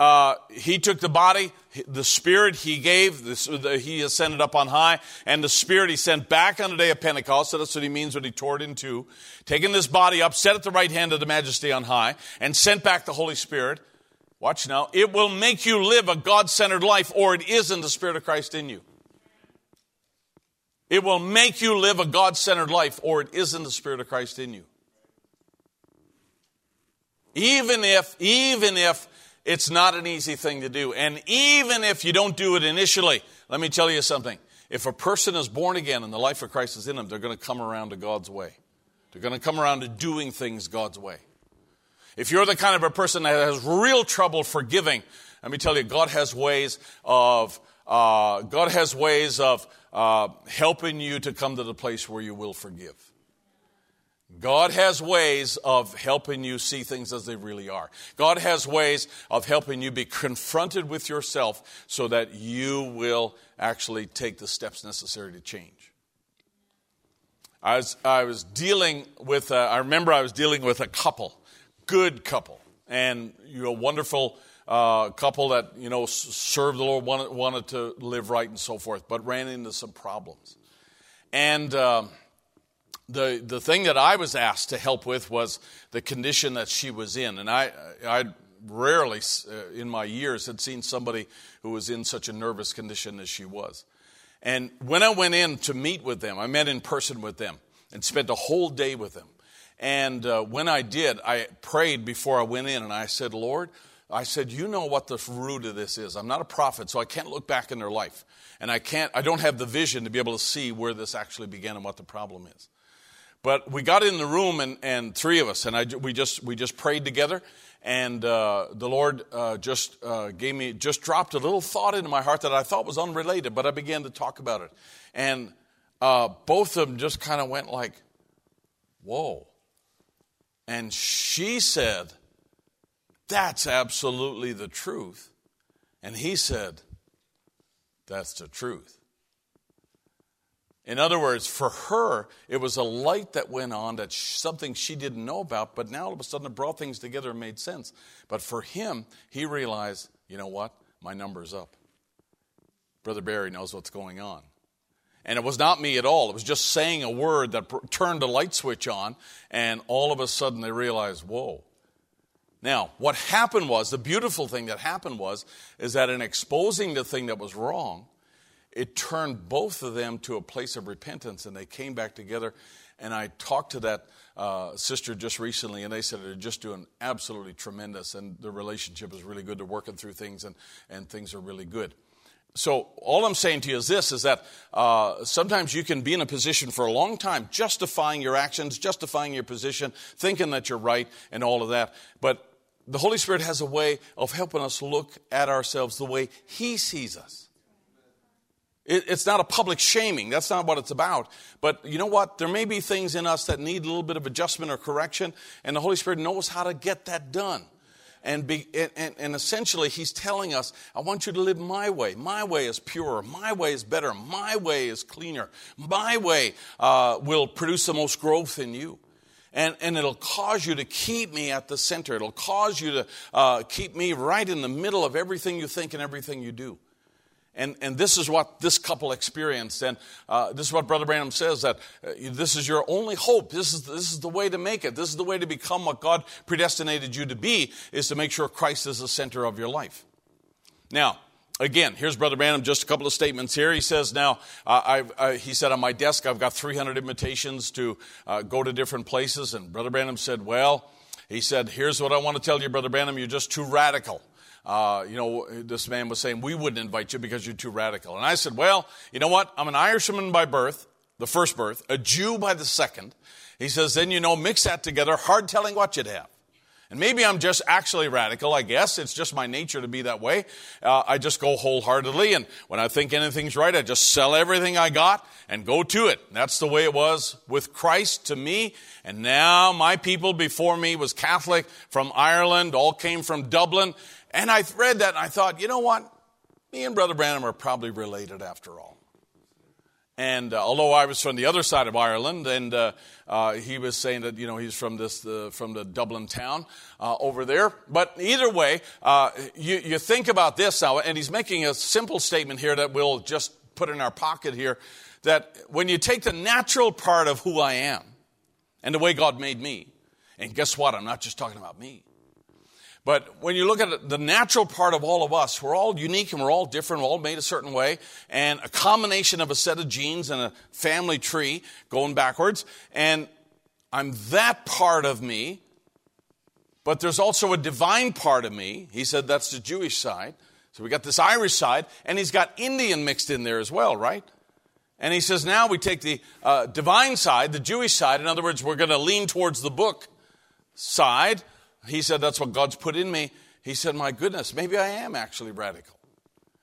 Uh, he took the body, the spirit he gave, the, the, he ascended up on high, and the spirit he sent back on the day of Pentecost. So that's what he means when he tore it in two. Taking this body up, set at the right hand of the majesty on high, and sent back the Holy Spirit. Watch now. It will make you live a God-centered life, or it isn't the Spirit of Christ in you. It will make you live a God-centered life, or it isn't the Spirit of Christ in you. Even if, even if it's not an easy thing to do, and even if you don't do it initially, let me tell you something. If a person is born again and the life of Christ is in them, they're going to come around to God's way. They're going to come around to doing things God's way. If you're the kind of a person that has real trouble forgiving, let me tell you, God has ways of uh, God has ways of uh, helping you to come to the place where you will forgive. God has ways of helping you see things as they really are. God has ways of helping you be confronted with yourself so that you will actually take the steps necessary to change. I was I was dealing with uh, I remember I was dealing with a couple. Good couple, and you're a wonderful uh, couple that, you know, served the Lord, wanted, wanted to live right and so forth, but ran into some problems. And um, the the thing that I was asked to help with was the condition that she was in, and I I rarely uh, in my years had seen somebody who was in such a nervous condition as she was. And when I went in to meet with them, I met in person with them and spent a whole day with them. And uh, when I did, I prayed before I went in, and I said, Lord, I said, you know what the root of this is. I'm not a prophet, so I can't look back in their life. And I can't, I don't have the vision to be able to see where this actually began and what the problem is. But we got in the room, and, and three of us, and I, we just we just prayed together. And uh, the Lord uh, just uh, gave me, just dropped a little thought into my heart that I thought was unrelated, but I began to talk about it. And uh, both of them just kind of went like, whoa. And she said, that's absolutely the truth. And he said, that's the truth. In other words, for her, it was a light that went on, that something she didn't know about, but now all of a sudden it brought things together and made sense. But for him, he realized, you know what? My number's up. Brother Barry knows what's going on. And it was not me at all. It was just saying a word that pr- turned a light switch on, and all of a sudden they realized, whoa. Now, what happened was, the beautiful thing that happened was, is that in exposing the thing that was wrong, it turned both of them to a place of repentance, and they came back together. And I talked to that uh, sister just recently, and they said they're just doing absolutely tremendous, and the relationship is really good. They're working through things, and, and things are really good. So all I'm saying to you is this, is that uh, sometimes you can be in a position for a long time justifying your actions, justifying your position, thinking that you're right and all of that. But the Holy Spirit has a way of helping us look at ourselves the way He sees us. It, it's not a public shaming. That's not what it's about. But you know what? There may be things in us that need a little bit of adjustment or correction, and the Holy Spirit knows how to get that done. And, be, and and essentially, He's telling us, I want you to live my way. My way is purer. My way is better. My way is cleaner. My way uh, will produce the most growth in you. And, and it'll cause you to keep me at the center. It'll cause you to uh, keep me right in the middle of everything you think and everything you do. And and this is what this couple experienced. And uh, this is what Brother Branham says, that uh, this is your only hope. This is this is the way to make it. This is the way to become what God predestinated you to be, is to make sure Christ is the center of your life. Now, again, here's Brother Branham, just a couple of statements here. He says, now, uh, I've, uh, he said, on my desk, I've got three hundred invitations to uh, go to different places. And Brother Branham said, well, he said, here's what I want to tell you, Brother Branham, you're just too radical. Uh, you know, this man was saying, we wouldn't invite you because you're too radical. And I said, well, you know what? I'm an Irishman by birth, the first birth, a Jew by the second. He says, then, you know, mix that together, hard telling what you'd have. And maybe I'm just actually radical, I guess. It's just my nature to be that way. Uh, I just go wholeheartedly, and when I think anything's right, I just sell everything I got and go to it. And that's the way it was with Christ to me. And now my people before me was Catholic from Ireland, all came from Dublin. And I read that and I thought, you know what? Me and Brother Branham are probably related after all. And uh, although I was from the other side of Ireland, and uh, uh, he was saying that, you know, he's from this uh, from the Dublin town uh, over there. But either way, uh, you, you think about this now, and he's making a simple statement here that we'll just put in our pocket here, that when you take the natural part of who I am and the way God made me, and guess what? I'm not just talking about me. But when you look at the natural part of all of us, we're all unique and we're all different, we're all made a certain way, and a combination of a set of genes and a family tree going backwards, and I'm that part of me, but there's also a divine part of me. He said that's the Jewish side, so we got this Irish side, and he's got Indian mixed in there as well, right? And he says now we take the uh, divine side, the Jewish side, in other words, we're going to lean towards the book side. He said, that's what God's put in me. He said, my goodness, maybe I am actually radical.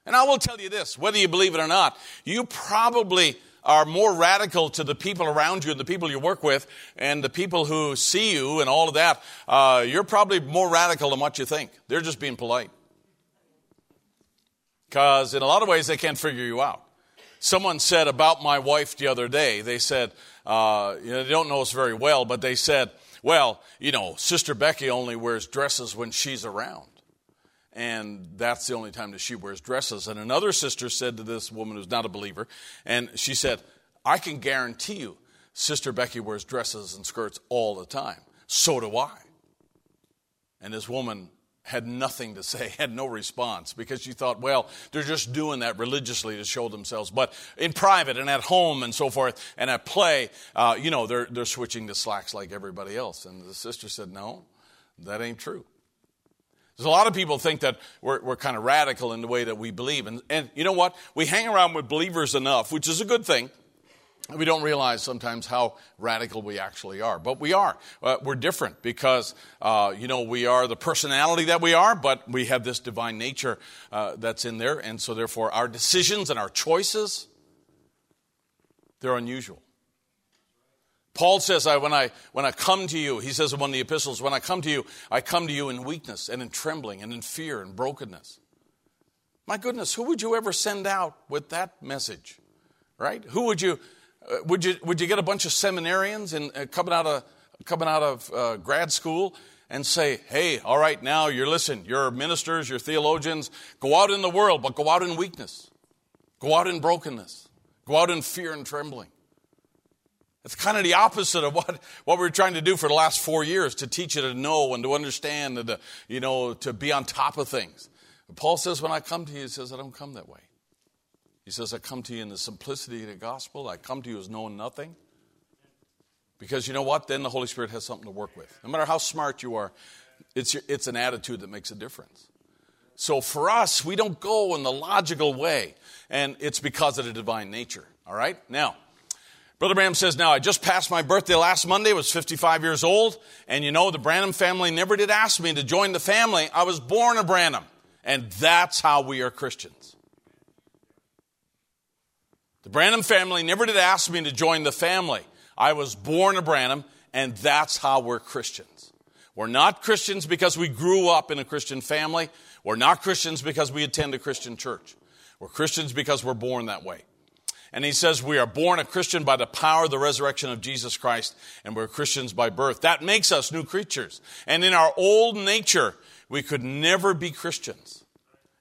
And I will tell you this, whether you believe it or not, you probably are more radical to the people around you and the people you work with and the people who see you and all of that. Uh, you're probably more radical than what you think. They're just being polite. Because in a lot of ways, they can't figure you out. Someone said about my wife the other day, they said, uh, you know, they don't know us very well, but they said, well, you know, Sister Becky only wears dresses when she's around. And that's the only time that she wears dresses. And another sister said to this woman who's not a believer, and she said, I can guarantee you Sister Becky wears dresses and skirts all the time. So do I. And this woman had nothing to say, had no response, because she thought, well, they're just doing that religiously to show themselves. But in private and at home and so forth and at play, uh, you know, they're they're switching to slacks like everybody else. And the sister said, no, that ain't true. There's a lot of people think that we're, we're kind of radical in the way that we believe. And, and you know what? We hang around with believers enough, which is a good thing. We don't realize sometimes how radical we actually are. But we are. Uh, we're different because, uh, you know, we are the personality that we are, but we have this divine nature uh, that's in there. And so, therefore, our decisions and our choices, they're unusual. Paul says, I, when, I, when I come to you, he says in one of the epistles, when I come to you, I come to you in weakness and in trembling and in fear and brokenness. My goodness, who would you ever send out with that message, right? Who would you, uh, would you, would you get a bunch of seminarians in, uh, coming out of, coming out of uh, grad school and say, hey, all right, now you're, listen, you're ministers, you're theologians, go out in the world, but go out in weakness. Go out in brokenness. Go out in fear and trembling. It's kind of the opposite of what, what we were trying to do for the last four years, to teach you to know and to understand and to, you know, to be on top of things. But Paul says, when I come to you, he says, I don't come that way. He says, I come to you in the simplicity of the gospel. I come to you as knowing nothing. Because you know what? Then the Holy Spirit has something to work with. No matter how smart you are, it's your, it's an attitude that makes a difference. So for us, we don't go in the logical way. And it's because of the divine nature. All right? Now, Brother Branham says, now, I just passed my birthday last Monday. I was fifty-five years old. And you know, the Branham family never did ask me to join the family. I was born a Branham. And that's how we are Christians. The Branham family never did ask me to join the family. I was born a Branham, and that's how we're Christians. We're not Christians because we grew up in a Christian family. We're not Christians because we attend a Christian church. We're Christians because we're born that way. And he says we are born a Christian by the power of the resurrection of Jesus Christ, and we're Christians by birth. That makes us new creatures. And in our old nature, we could never be Christians.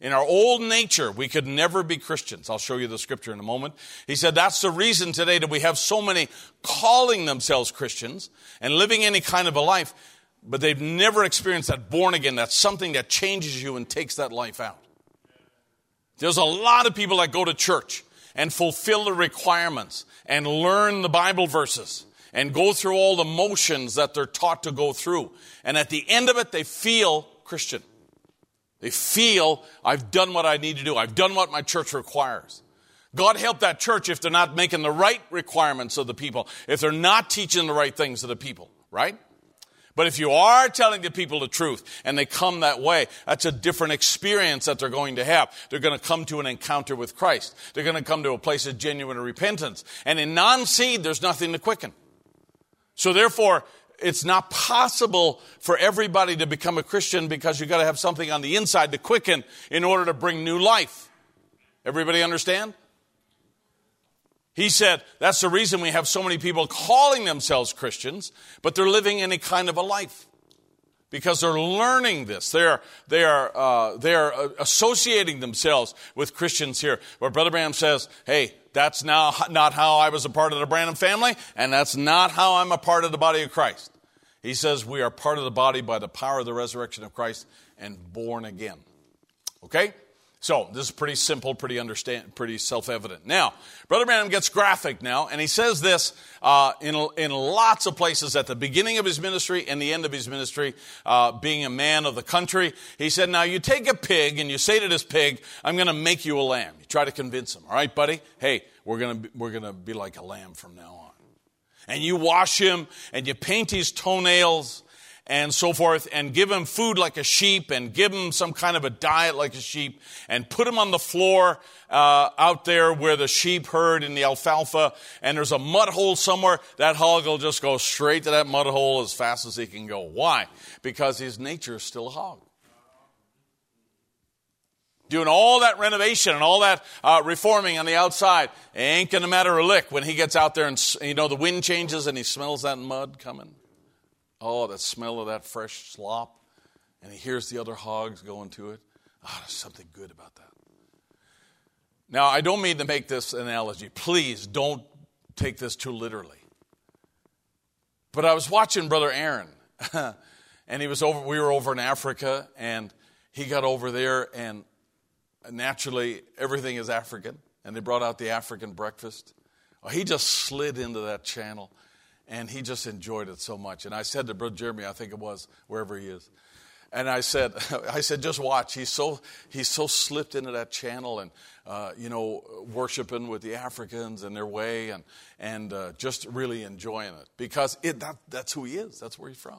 In our old nature, we could never be Christians. I'll show you the scripture in a moment. He said that's the reason today that we have so many calling themselves Christians and living any kind of a life, but they've never experienced that born again. That's something that changes you and takes that life out. There's a lot of people that go to church and fulfill the requirements and learn the Bible verses and go through all the motions that they're taught to go through. And at the end of it, they feel Christian. They feel, I've done what I need to do. I've done what my church requires. God help that church if they're not making the right requirements of the people, if they're not teaching the right things to the people, right? But if you are telling the people the truth and they come that way, that's a different experience that they're going to have. They're going to come to an encounter with Christ. They're going to come to a place of genuine repentance. And in non-seed, there's nothing to quicken. So therefore, it's not possible for everybody to become a Christian because you've got to have something on the inside to quicken in order to bring new life. Everybody understand? He said, that's the reason we have so many people calling themselves Christians, but they're living any kind of a life because they're learning this. They're they are, uh, they are associating themselves with Christians here. Where Brother Branham says, hey, that's now not how I was a part of the Branham family, and that's not how I'm a part of the body of Christ. He says we are part of the body by the power of the resurrection of Christ and born again. Okay? So this is pretty simple, pretty understand, pretty self-evident. Now, Brother Branham gets graphic now, and he says this uh, in in lots of places at the beginning of his ministry and the end of his ministry, uh, being a man of the country. He said, now you take a pig and you say to this pig, I'm going to make you a lamb. You try to convince him, all right, buddy? Hey, we're going to we're going to be like a lamb from now on. And you wash him, and you paint his toenails, and so forth, and give him food like a sheep, and give him some kind of a diet like a sheep, and put him on the floor uh, out there where the sheep herd in the alfalfa, and there's a mud hole somewhere. That hog will just go straight to that mud hole as fast as he can go. Why? Because his nature is still a hog. Doing all that renovation and all that uh, reforming on the outside, ain't gonna matter a lick when he gets out there and, you know, the wind changes and he smells that mud coming. Oh, that smell of that fresh slop. And he hears the other hogs going to it. Ah, oh, there's something good about that. Now, I don't mean to make this analogy. Please don't take this too literally. But I was watching Brother Aaron. And he was over. we were over in Africa. And he got over there. And naturally, everything is African. And they brought out the African breakfast. Oh, he just slid into that channel. And he just enjoyed it so much. And I said to Brother Jeremy, I think it was, wherever he is. And I said, I said, just watch. He's so he's so slipped into that channel and, uh, you know, worshiping with the Africans and their way and and uh, just really enjoying it. Because it that, that's who he is. That's where he's from.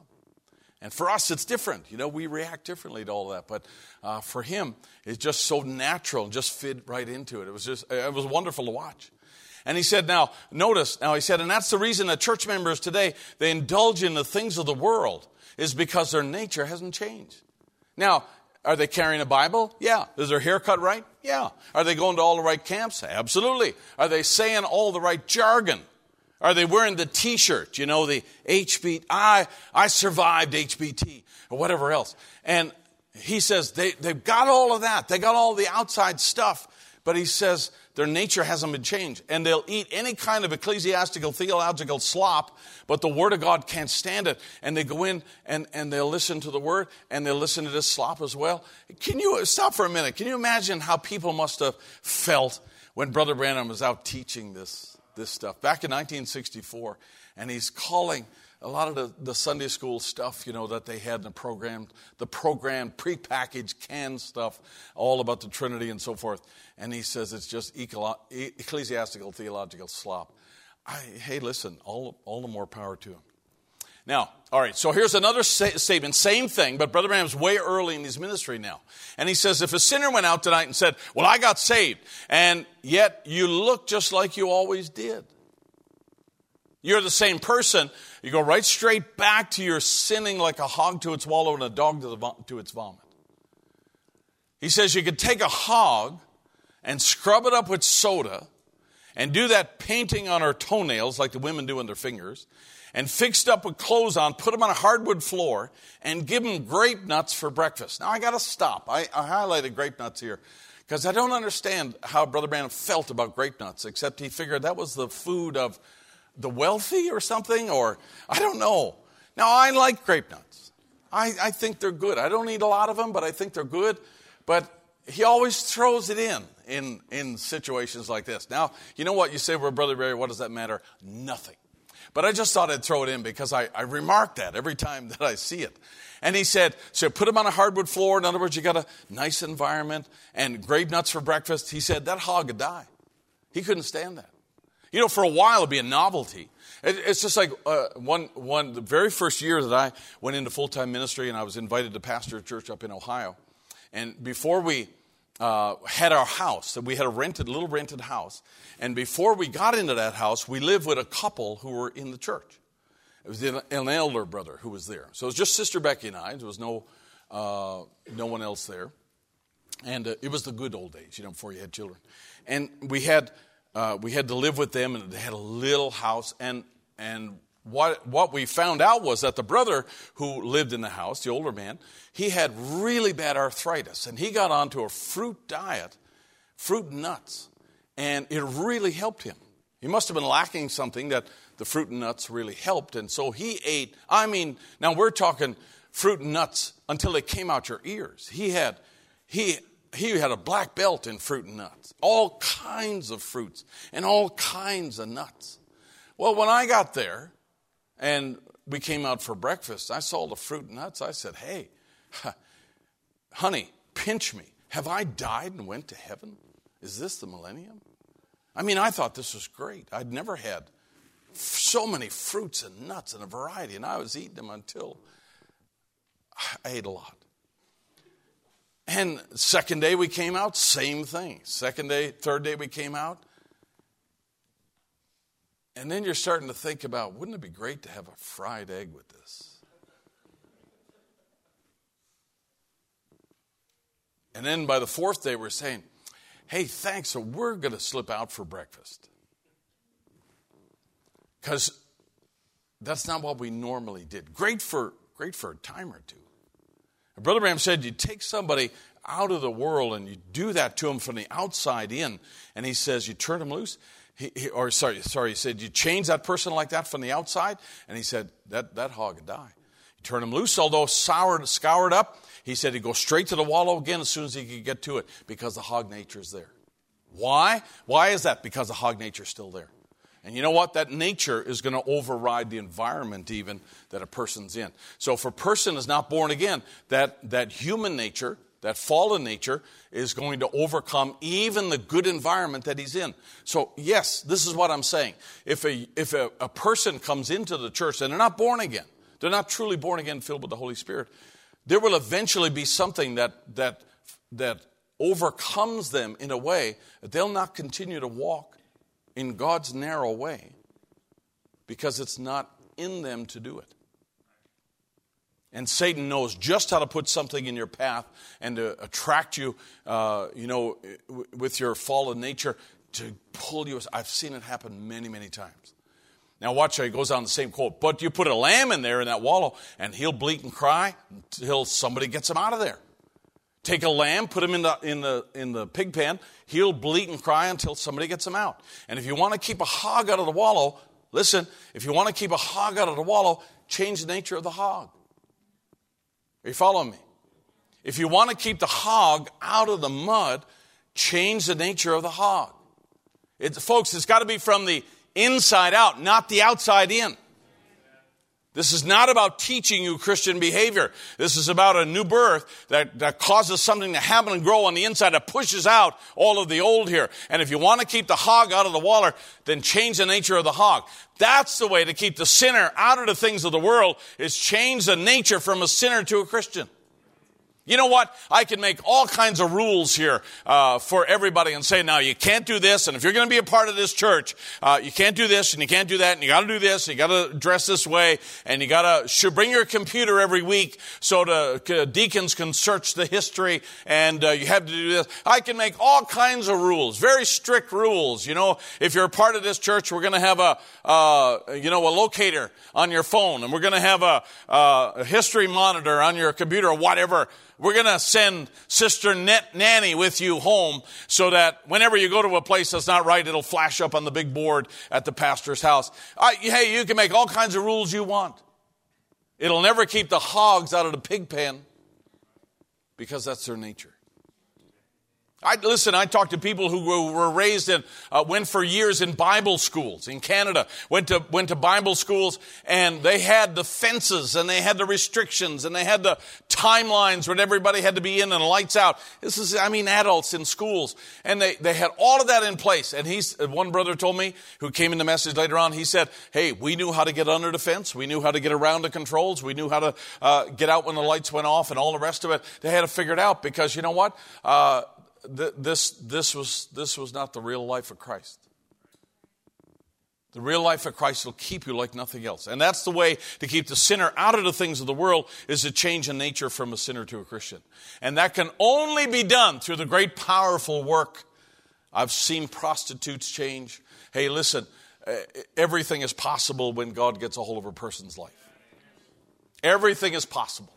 And for us, it's different. You know, we react differently to all that. But uh, for him, it's just so natural and just fit right into it. It was just, it was wonderful to watch. And he said, now, notice, now he said, and that's the reason that church members today, they indulge in the things of the world, is because their nature hasn't changed. Now, are they carrying a Bible? Yeah. Is their haircut right? Yeah. Are they going to all the right camps? Absolutely. Are they saying all the right jargon? Are they wearing the T-shirt? You know, the H B T, I, I survived H B T, or whatever else. And he says they, they've got all of that. They got all the outside stuff. But he says their nature hasn't been changed. And they'll eat any kind of ecclesiastical, theological slop, but the Word of God can't stand it. And they go in and, and they'll listen to the Word, and they'll listen to this slop as well. Can you, stop for a minute, can you imagine how people must have felt when Brother Branham was out teaching this, this stuff? Back in nineteen sixty-four, and he's calling a lot of the, the Sunday school stuff, you know, that they had in the program, the program, prepackaged, canned stuff, all about the Trinity and so forth. And he says it's just ecclesiastical, theological slop. I, hey, listen, all, all the more power to him. Now, all right, so here's another st- statement, same thing, but Brother Branham's way early in his ministry now. And he says, if a sinner went out tonight and said, well, I got saved, and yet you look just like you always did. You're the same person. You go right straight back to your sinning like a hog to its wallow and a dog to, the vom- to its vomit. He says you could take a hog and scrub it up with soda and do that painting on her toenails like the women do on their fingers and fixed up with clothes on, put them on a hardwood floor and give them grape nuts for breakfast. Now I got to stop. I, I highlighted grape nuts here because I don't understand how Brother Branham felt about grape nuts, except he figured that was the food of the wealthy or something, or I don't know. Now, I like grape nuts. I, I think they're good. I don't eat a lot of them, but I think they're good. But he always throws it in, in, in situations like this. Now, you know what? You say, well, Brother Barry, what does that matter? Nothing. But I just thought I'd throw it in because I, I remark that every time that I see it. And he said, so put them on a hardwood floor. In other words, you got a nice environment and grape nuts for breakfast. He said, that hog would die. He couldn't stand that. You know, for a while, it'd be a novelty. It, it's just like uh, one, one, the very first year that I went into full-time ministry and I was invited to pastor a church up in Ohio. And before we uh, had our house, we had a rented, little rented house. And before we got into that house, we lived with a couple who were in the church. It was an elder brother who was there. So it was just Sister Becky and I. There was no, uh, no one else there. And uh, it was the good old days, you know, before you had children. And we had... Uh, we had to live with them, and they had a little house. And and what what we found out was that the brother who lived in the house, the older man, he had really bad arthritis, and he got onto a fruit diet, fruit and nuts, and it really helped him. He must have been lacking something that the fruit and nuts really helped, and so he ate. I mean, now we're talking fruit and nuts until they came out your ears. He had he. He had a black belt in fruit and nuts, all kinds of fruits and all kinds of nuts. Well, when I got there and we came out for breakfast, I saw the fruit and nuts. I said, hey, honey, pinch me. Have I died and went to heaven? Is this the millennium? I mean, I thought this was great. I'd never had so many fruits and nuts in a variety, and I was eating them until I ate a lot. And second day we came out, same thing. Second day, third day we came out. And then you're starting to think about, wouldn't it be great to have a fried egg with this? And then by the fourth day we're saying, hey, thanks, so we're going to slip out for breakfast. Because that's not what we normally did. Great for, great for a time or two. Brother Branham said, you take somebody out of the world and you do that to them from the outside in. And he says, you turn them loose. He, he, or sorry, sorry, he said, you change that person like that from the outside. And he said, that, that hog would die. You turn him loose, although soured, scoured up. He said he'd go straight to the wallow again as soon as he could get to it because the hog nature is there. Why? Why is that? Because the hog nature is still there. And you know what? That nature is going to override the environment even that a person's in. So if a person is not born again, that, that human nature, that fallen nature, is going to overcome even the good environment that he's in. So yes, this is what I'm saying. If a, if a, a person comes into the church and they're not born again, they're not truly born again, filled with the Holy Spirit, there will eventually be something that, that, that overcomes them in a way that they'll not continue to walk in God's narrow way because it's not in them to do it. And Satan knows just how to put something in your path and to attract you, uh, you know, with your fallen nature to pull you. I've seen it happen many, many times. Now watch how he goes on the same quote. But you put a lamb in there in that wallow and he'll bleat and cry until somebody gets him out of there. Take a lamb, put him in the, in the, in the pig pen. He'll bleat and cry until somebody gets him out. And if you want to keep a hog out of the wallow, listen, if you want to keep a hog out of the wallow, change the nature of the hog. Are you following me? If you want to keep the hog out of the mud, change the nature of the hog. It's, folks, it's got to be from the inside out, not the outside in. This is not about teaching you Christian behavior. This is about a new birth that, that causes something to happen and grow on the inside that pushes out all of the old here. And if you want to keep the hog out of the water, then change the nature of the hog. That's the way to keep the sinner out of the things of the world, is change the nature from a sinner to a Christian. You know what? I can make all kinds of rules here uh, for everybody and say, now, you can't do this, and if you're going to be a part of this church, uh, you can't do this, and you can't do that, and you got to do this, and you got to dress this way, and you got to bring your computer every week so the deacons can search the history, and uh, you have to do this. I can make all kinds of rules, very strict rules. You know, if you're a part of this church, we're going to have a, uh, you know, a locator on your phone, and we're going to have a, uh, a history monitor on your computer or whatever. We're going to send Sister Net Nanny with you home so that whenever you go to a place that's not right, it'll flash up on the big board at the pastor's house. I, hey, you can make all kinds of rules you want. It'll never keep the hogs out of the pig pen because that's their nature. I, listen, I talked to people who were raised in, uh, went for years in Bible schools in Canada, went to, went to Bible schools, and they had the fences and they had the restrictions and they had the timelines where everybody had to be in and lights out. This is, I mean, adults in schools. And they, they had all of that in place. And he's, one brother told me who came in the message later on, he said, hey, we knew how to get under the fence. We knew how to get around the controls. We knew how to, uh, get out when the lights went off and all the rest of it. They had to figure it out because you know what? Uh, This, this, was, this was not the real life of Christ. The real life of Christ will keep you like nothing else. And that's the way to keep the sinner out of the things of the world, is to change in nature from a sinner to a Christian. And that can only be done through the great powerful work. I've seen prostitutes change. Hey, listen, everything is possible when God gets a hold of a person's life. Everything is possible.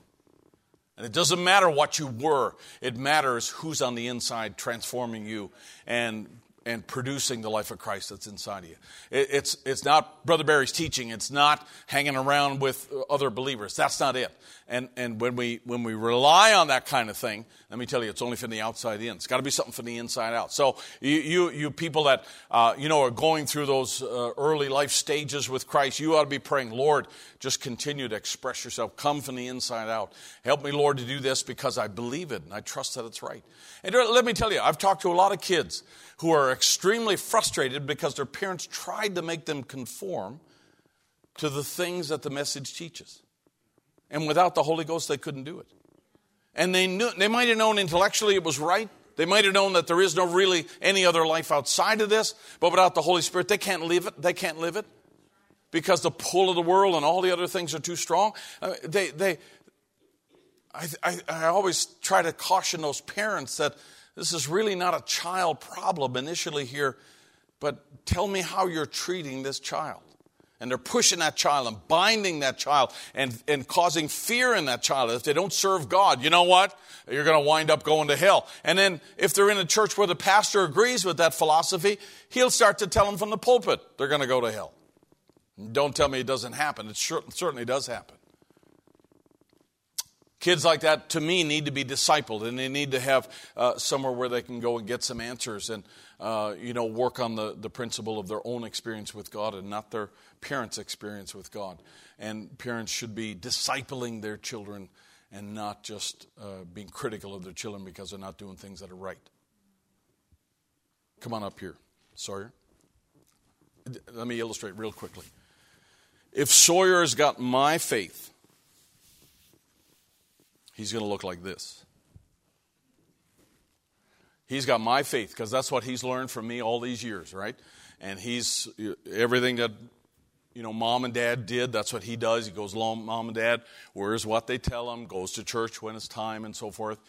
And it doesn't matter what you were. It matters who's on the inside transforming you and and producing the life of Christ that's inside of you. It, it's, it's not Brother Barry's teaching. It's not hanging around with other believers. That's not it. And and when we when we rely on that kind of thing, let me tell you, it's only from the outside in. It's got to be something from the inside out. So you you, you people that uh, you know are going through those uh, early life stages with Christ, you ought to be praying, Lord, just continue to express yourself. Come from the inside out. Help me, Lord, to do this because I believe it and I trust that it's right. And let me tell you, I've talked to a lot of kids who are extremely frustrated because their parents tried to make them conform to the things that the message teaches. And without the Holy Ghost, they couldn't do it. And they knew, they might have known intellectually it was right. They might have known that there is no really any other life outside of this. But without the Holy Spirit, they can't live it. They can't live it because the pull of the world and all the other things are too strong. Uh, they, they, I, I, I always try to caution those parents that this is really not a child problem initially here. But tell me how you're treating this child. And they're pushing that child and binding that child and, and causing fear in that child. If they don't serve God, you know what? You're going to wind up going to hell. And then if they're in a church where the pastor agrees with that philosophy, he'll start to tell them from the pulpit they're going to go to hell. Don't tell me it doesn't happen. It sure, certainly does happen. Kids like that, to me, need to be discipled, and they need to have uh, somewhere where they can go and get some answers and, uh, you know, work on the, the principle of their own experience with God and not their parents' experience with God. And parents should be discipling their children and not just uh, being critical of their children because they're not doing things that are right. Come on up here, Sawyer. Let me illustrate real quickly. If Sawyer's got my faith, he's going to look like this. He's got my faith because that's what he's learned from me all these years, right? and he's everything that, you know, mom and dad did, that's what he does. He goes along, mom and dad, wears what they tell him, goes to church when it's time and so forth.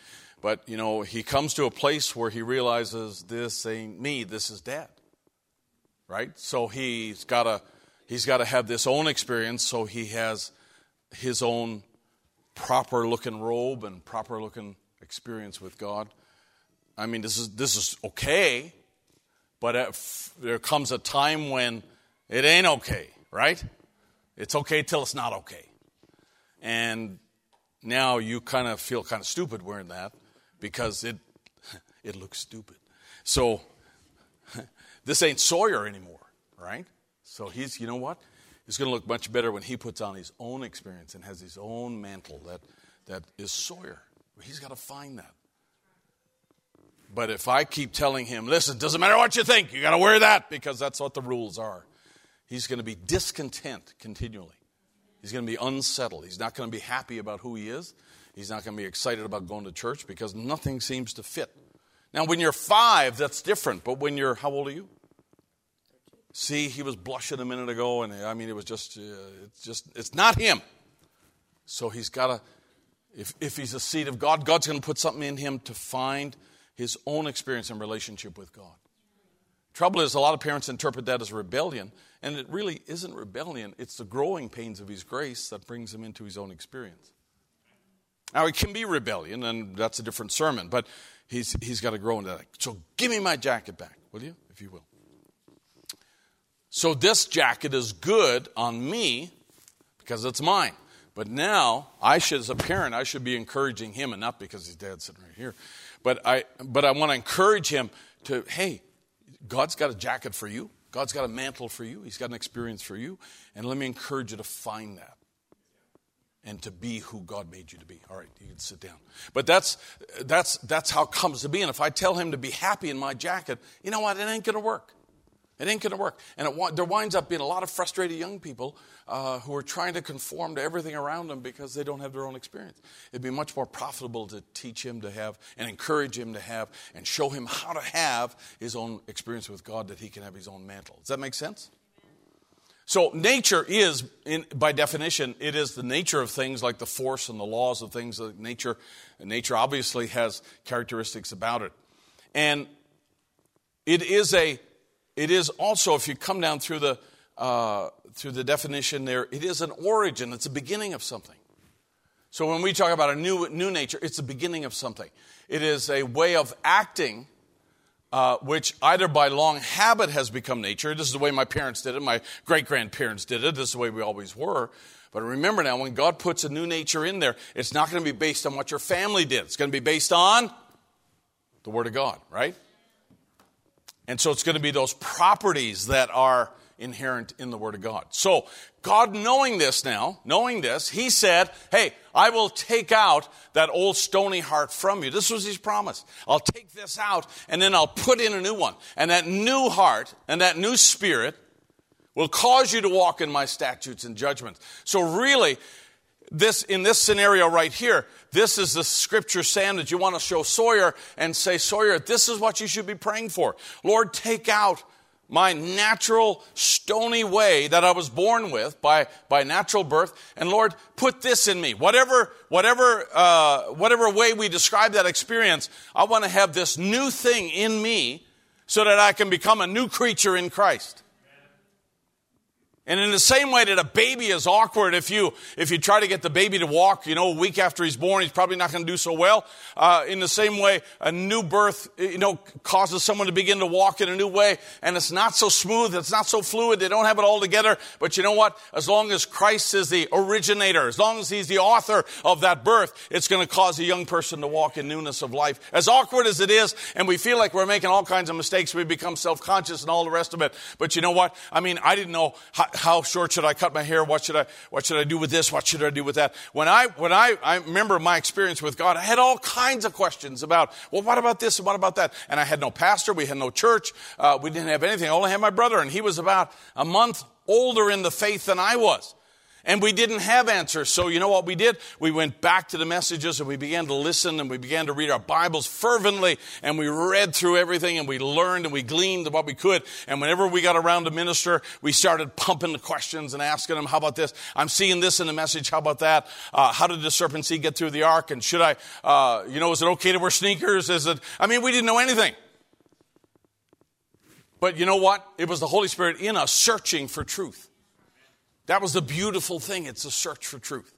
But, you know, he comes to a place where he realizes this ain't me, this is dad, right? So he's got to he's got to have this own experience, so he has his own proper-looking robe and proper-looking experience with God. I mean, this is this is okay, but if there comes a time when it ain't okay, right? It's okay till it's not okay. And now you kind of feel kind of stupid wearing that because it it looks stupid. So this ain't Sawyer anymore, right? So he's, you know what? He's going to look much better when he puts on his own experience and has his own mantle that that is Sawyer. He's got to find that. But if I keep telling him, listen, doesn't matter what you think, you got to wear that because that's what the rules are, he's going to be discontent continually. He's going to be unsettled. He's not going to be happy about who he is. He's not going to be excited about going to church because nothing seems to fit. Now, when you're five, that's different. But when you're, how old are you? See, he was blushing a minute ago, and I mean, it was just, uh, it's just, it's not him. So he's got to, if if he's a seed of God, God's going to put something in him to find his own experience and relationship with God. Trouble is, a lot of parents interpret that as rebellion, and it really isn't rebellion. It's the growing pains of his grace that brings him into his own experience. Now, it can be rebellion, and that's a different sermon, but he's he's got to grow into that. So give me my jacket back, will you, if you will. So this jacket is good on me because it's mine. But now, I should, as a parent, I should be encouraging him, and not because his dad's sitting right here, but I, but I want to encourage him to, hey, God's got a jacket for you. God's got a mantle for you. He's got an experience for you. And let me encourage you to find that and to be who God made you to be. All right, you can sit down. But that's that's that's how it comes to be. And if I tell him to be happy in my jacket, you know what? It ain't going to work. It ain't going to work. And it, there winds up being a lot of frustrated young people uh, who are trying to conform to everything around them because they don't have their own experience. It'd be much more profitable to teach him to have and encourage him to have and show him how to have his own experience with God, that he can have his own mantle. Does that make sense? So nature is, in, by definition, it is the nature of things, like the force and the laws of things. Like nature, nature obviously has characteristics about it. And it is a... It is also, if you come down through the uh, through the definition there, it is an origin. It's a beginning of something. So when we talk about a new new nature, it's the beginning of something. It is a way of acting, uh, which either by long habit has become nature. This is the way my parents did it. My great-grandparents did it. This is the way we always were. But remember now, when God puts a new nature in there, it's not going to be based on what your family did. It's going to be based on the Word of God, right? And so it's going to be those properties that are inherent in the Word of God. So God, knowing this now, knowing this, he said, hey, I will take out that old stony heart from you. This was his promise. I'll take this out, and then I'll put in a new one. And that new heart and that new spirit will cause you to walk in my statutes and judgments. So really, this in this scenario right here, this is the scripture saying that you want to show Sawyer and say, Sawyer, this is what you should be praying for. Lord, take out my natural stony way that I was born with by, by natural birth, and Lord, put this in me. Whatever whatever uh, whatever way we describe that experience, I want to have this new thing in me so that I can become a new creature in Christ. And in the same way that a baby is awkward, if you if you try to get the baby to walk, you know, a week after he's born, he's probably not going to do so well. Uh, in the same way, a new birth, you know, causes someone to begin to walk in a new way, and it's not so smooth, it's not so fluid, they don't have it all together. But you know what? As long as Christ is the originator, as long as he's the author of that birth, it's going to cause a young person to walk in newness of life. As awkward as it is, and we feel like we're making all kinds of mistakes, we become self-conscious and all the rest of it. But you know what? I mean, I didn't know how How short should I cut my hair? What should I, what should I do with this? What should I do with that? When I, when I, I remember my experience with God, I had all kinds of questions about, well, what about this and what about that? And I had no pastor. We had no church. Uh, we didn't have anything. I only had my brother, and he was about a month older in the faith than I was. And we didn't have answers. So you know what we did? We went back to the messages and we began to listen and we began to read our Bibles fervently. And we read through everything and we learned and we gleaned what we could. And whenever we got around to minister, we started pumping the questions and asking them, how about this? I'm seeing this in the message. How about that? Uh, how did the serpent seed get through the ark? And should I, uh, you know, is it okay to wear sneakers? Is it? I mean, we didn't know anything. But you know what? It was the Holy Spirit in us searching for truth. That was the beautiful thing. It's a search for truth.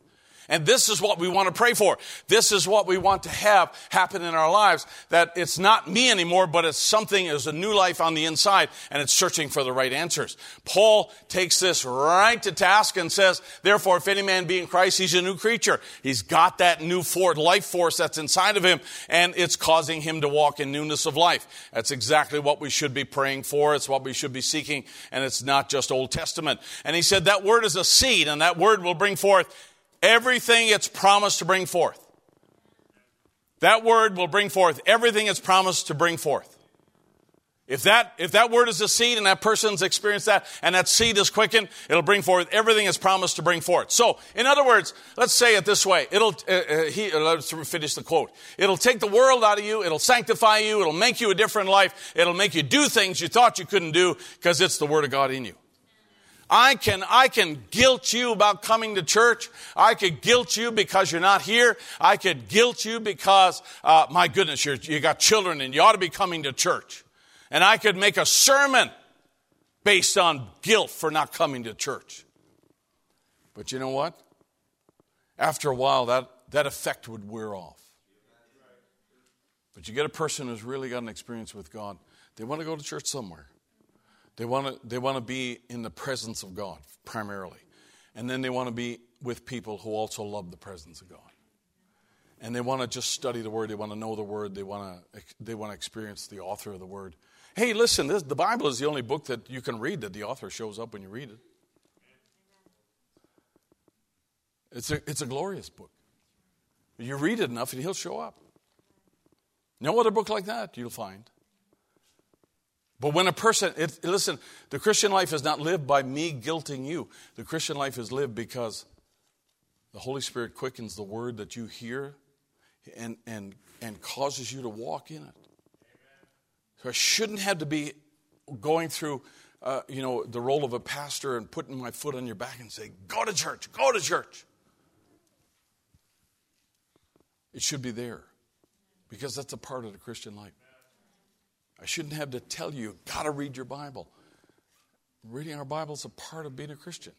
And this is what we want to pray for. This is what we want to have happen in our lives, that it's not me anymore, but it's something, it's a new life on the inside, and it's searching for the right answers. Paul takes this right to task and says, therefore, if any man be in Christ, he's a new creature. He's got that new life force that's inside of him, and it's causing him to walk in newness of life. That's exactly what we should be praying for. It's what we should be seeking, and it's not just Old Testament. And he said that word is a seed, and that word will bring forth everything it's promised to bring forth. That word will bring forth everything it's promised to bring forth. If that, if that word is a seed and that person's experienced that and that seed is quickened, it'll bring forth everything it's promised to bring forth. So, in other words, let's say it this way. It'll, uh, uh, he, uh, let's finish the quote. It'll take the world out of you. It'll sanctify you. It'll make you a different life. It'll make you do things you thought you couldn't do because it's the word of God in you. I can, I can guilt you about coming to church. I could guilt you because you're not here. I could guilt you because, uh, my goodness, you're, you got children and you ought to be coming to church. And I could make a sermon based on guilt for not coming to church. But you know what? After a while, that, that effect would wear off. But you get a person who's really got an experience with God. They want to go to church somewhere. They want to they want to be in the presence of God primarily. And then they want to be with people who also love the presence of God. And they want to just study the Word. They want to know the Word. They want to they want to experience the author of the Word. Hey, listen, this, the Bible is the only book that you can read that the author shows up when you read it. It's a, it's a glorious book. You read it enough and he'll show up. No other book like that you'll find. But when a person, it, listen, the Christian life is not lived by me guilting you. The Christian life is lived because the Holy Spirit quickens the word that you hear and and and causes you to walk in it. So I shouldn't have to be going through, uh, you know, the role of a pastor and putting my foot on your back and saying, go to church, go to church. It should be there because that's a part of the Christian life. I shouldn't have to tell you, you've got to read your Bible. Reading our Bible is a part of being a Christian.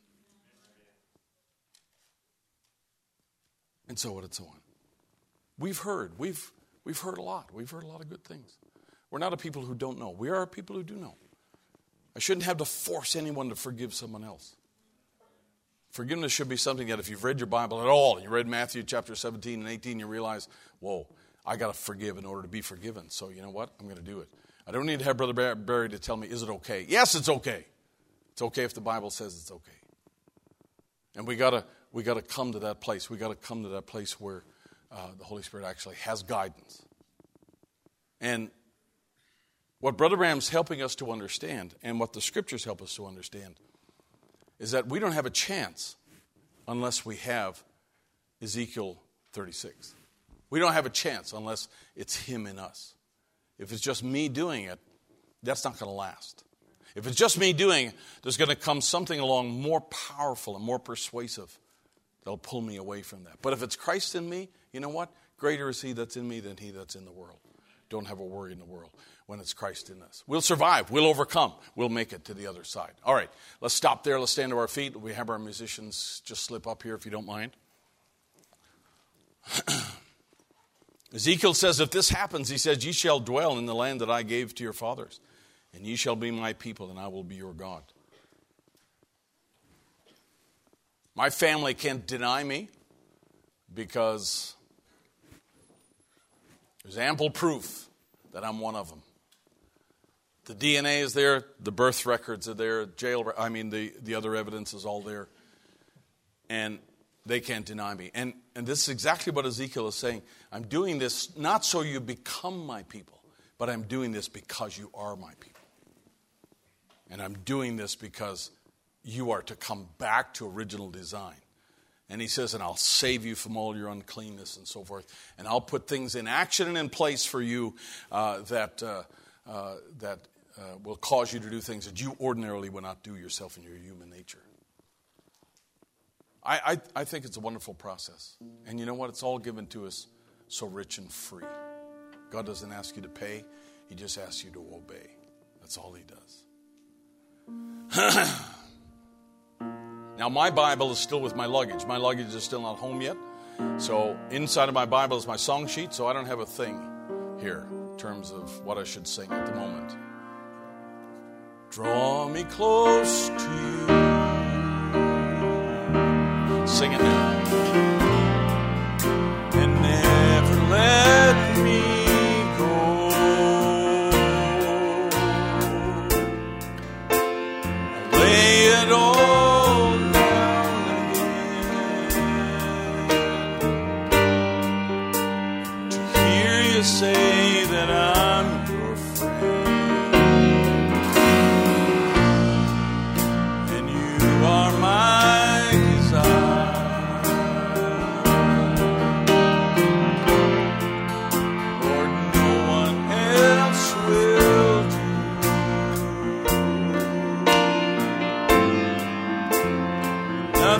And so on and so on. We've heard. We've, we've heard a lot. We've heard a lot of good things. We're not a people who don't know. We are a people who do know. I shouldn't have to force anyone to forgive someone else. Forgiveness should be something that if you've read your Bible at all, you read Matthew chapter seventeen and eighteen, you realize, whoa, I got to forgive in order to be forgiven. So you know what? I'm going to do it. I don't need to have Brother Barry to tell me, is it okay? Yes, it's okay. It's okay if the Bible says it's okay. And we got to we got to come to that place. We got to come to that place where uh, the Holy Spirit actually has guidance. And what Brother Branham's helping us to understand, and what the Scriptures help us to understand, is that we don't have a chance unless we have Ezekiel thirty-six. We don't have a chance unless it's him in us. If it's just me doing it, that's not going to last. If it's just me doing it, there's going to come something along more powerful and more persuasive that'll pull me away from that. But if it's Christ in me, you know what? Greater is he that's in me than he that's in the world. Don't have a worry in the world when it's Christ in us. We'll survive. We'll overcome. We'll make it to the other side. All right, let's stop there. Let's stand to our feet. We have our musicians just slip up here if you don't mind. Ezekiel says, if this happens, he says, ye shall dwell in the land that I gave to your fathers, and ye shall be my people, and I will be your God. My family can't deny me because there's ample proof that I'm one of them. The D N A is there, the birth records are there, jail, I mean, the, the other evidence is all there, and they can't deny me. And and this is exactly what Ezekiel is saying. I'm doing this not so you become my people, but I'm doing this because you are my people. And I'm doing this because you are to come back to original design. And he says, and I'll save you from all your uncleanness and so forth. And I'll put things in action and in place for you uh, that uh, uh, that uh, will cause you to do things that you ordinarily would not do yourself in your human nature. I, I, I think it's a wonderful process. And you know what? It's all given to us so rich and free. God doesn't ask you to pay. He just asks you to obey. That's all he does. Now, my Bible is still with my luggage. My luggage is still not home yet. So inside of my Bible is my song sheet, so I don't have a thing here in terms of what I should sing at the moment. Draw me close to you. Sing it now. And never let me go. Lay it all. Say that I'm your friend, and you are my desire. Lord, no one else will do. Nothing else will take your place.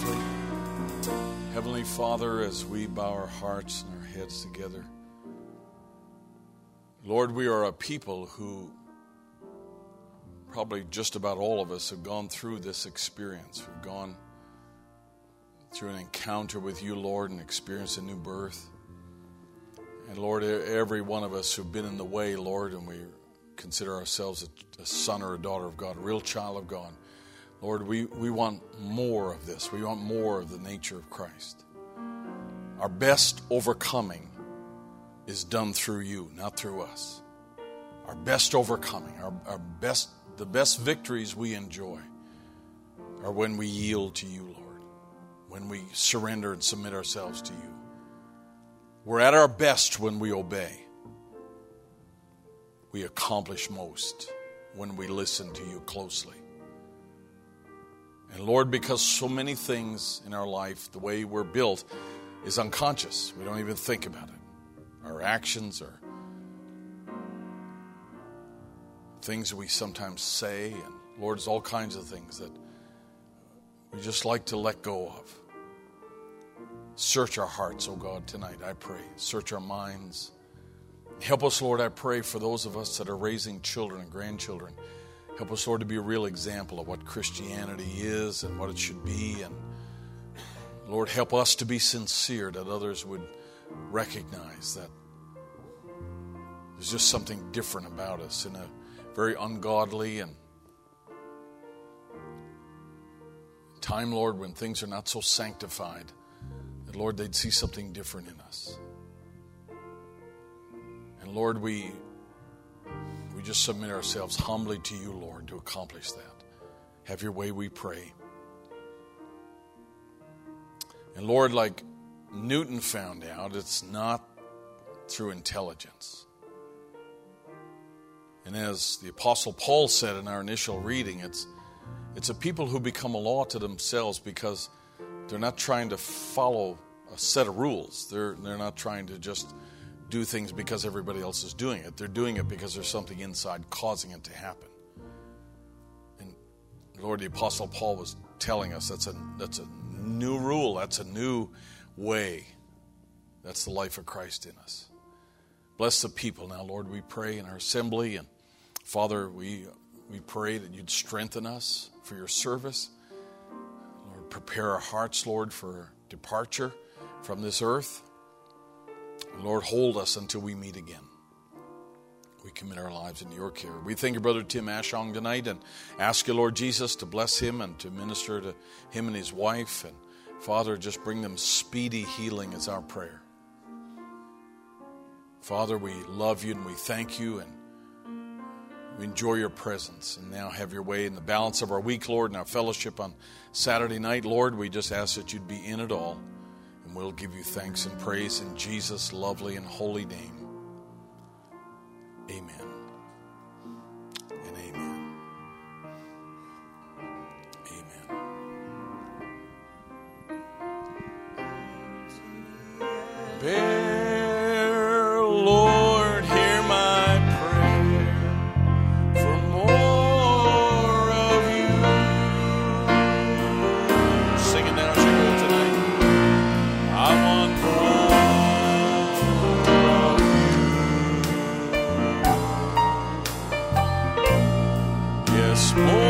briefly. Heavenly Father, as we bow our hearts and our heads together, Lord, we are a people who, probably just about all of us, have gone through this experience. We've gone through an encounter with you, Lord, and experienced a new birth. And Lord, every one of us who've been in the way, Lord, and we consider ourselves a, a son or a daughter of God, a real child of God. Lord, we, we want more of this. We want more of the nature of Christ. Our best overcoming is done through you, not through us. Our best overcoming, our, our best, the best victories we enjoy are when we yield to you, Lord, when we surrender and submit ourselves to you. We're at our best when we obey. We accomplish most when we listen to you closely. And Lord, because so many things in our life, the way we're built, is unconscious. We don't even think about it. Our actions are things we sometimes say, and Lord, there's all kinds of things that we just like to let go of. Search our hearts, oh God, tonight, I pray. Search our minds. Help us, Lord, I pray, for those of us that are raising children and grandchildren. Help us, Lord, to be a real example of what Christianity is and what it should be. And Lord, help us to be sincere, that others would recognize that there's just something different about us in a very ungodly and time, Lord, when things are not so sanctified. Lord, they'd see something different in us. And Lord, we we just submit ourselves humbly to you, Lord, to accomplish that. Have your way, we pray. And Lord, like Newton found out, it's not through intelligence. And as the Apostle Paul said in our initial reading, it's it's a people who become a law to themselves because they're not trying to follow a set of rules. They're, they're not trying to just do things because everybody else is doing it. They're doing it because there's something inside causing it to happen. And Lord, the Apostle Paul was telling us that's a, that's a new rule. That's a new way. That's the life of Christ in us. Bless the people now, Lord, we pray in our assembly. And Father, we, we pray that you'd strengthen us for your service. Prepare our hearts, Lord, for departure from this earth. Lord, hold us until we meet again. We commit our lives into your care. We thank you, Brother Tim Ashong, tonight, and ask you, Lord Jesus, to bless him and to minister to him and his wife. And Father, just bring them speedy healing is our prayer. Father, we love you and we thank you and we enjoy your presence, and now have your way in the balance of our week, Lord, and our fellowship on Saturday night. Lord, we just ask that you'd be in it all, and we'll give you thanks and praise in Jesus' lovely and holy name. Amen and amen. Amen. Amen. Oh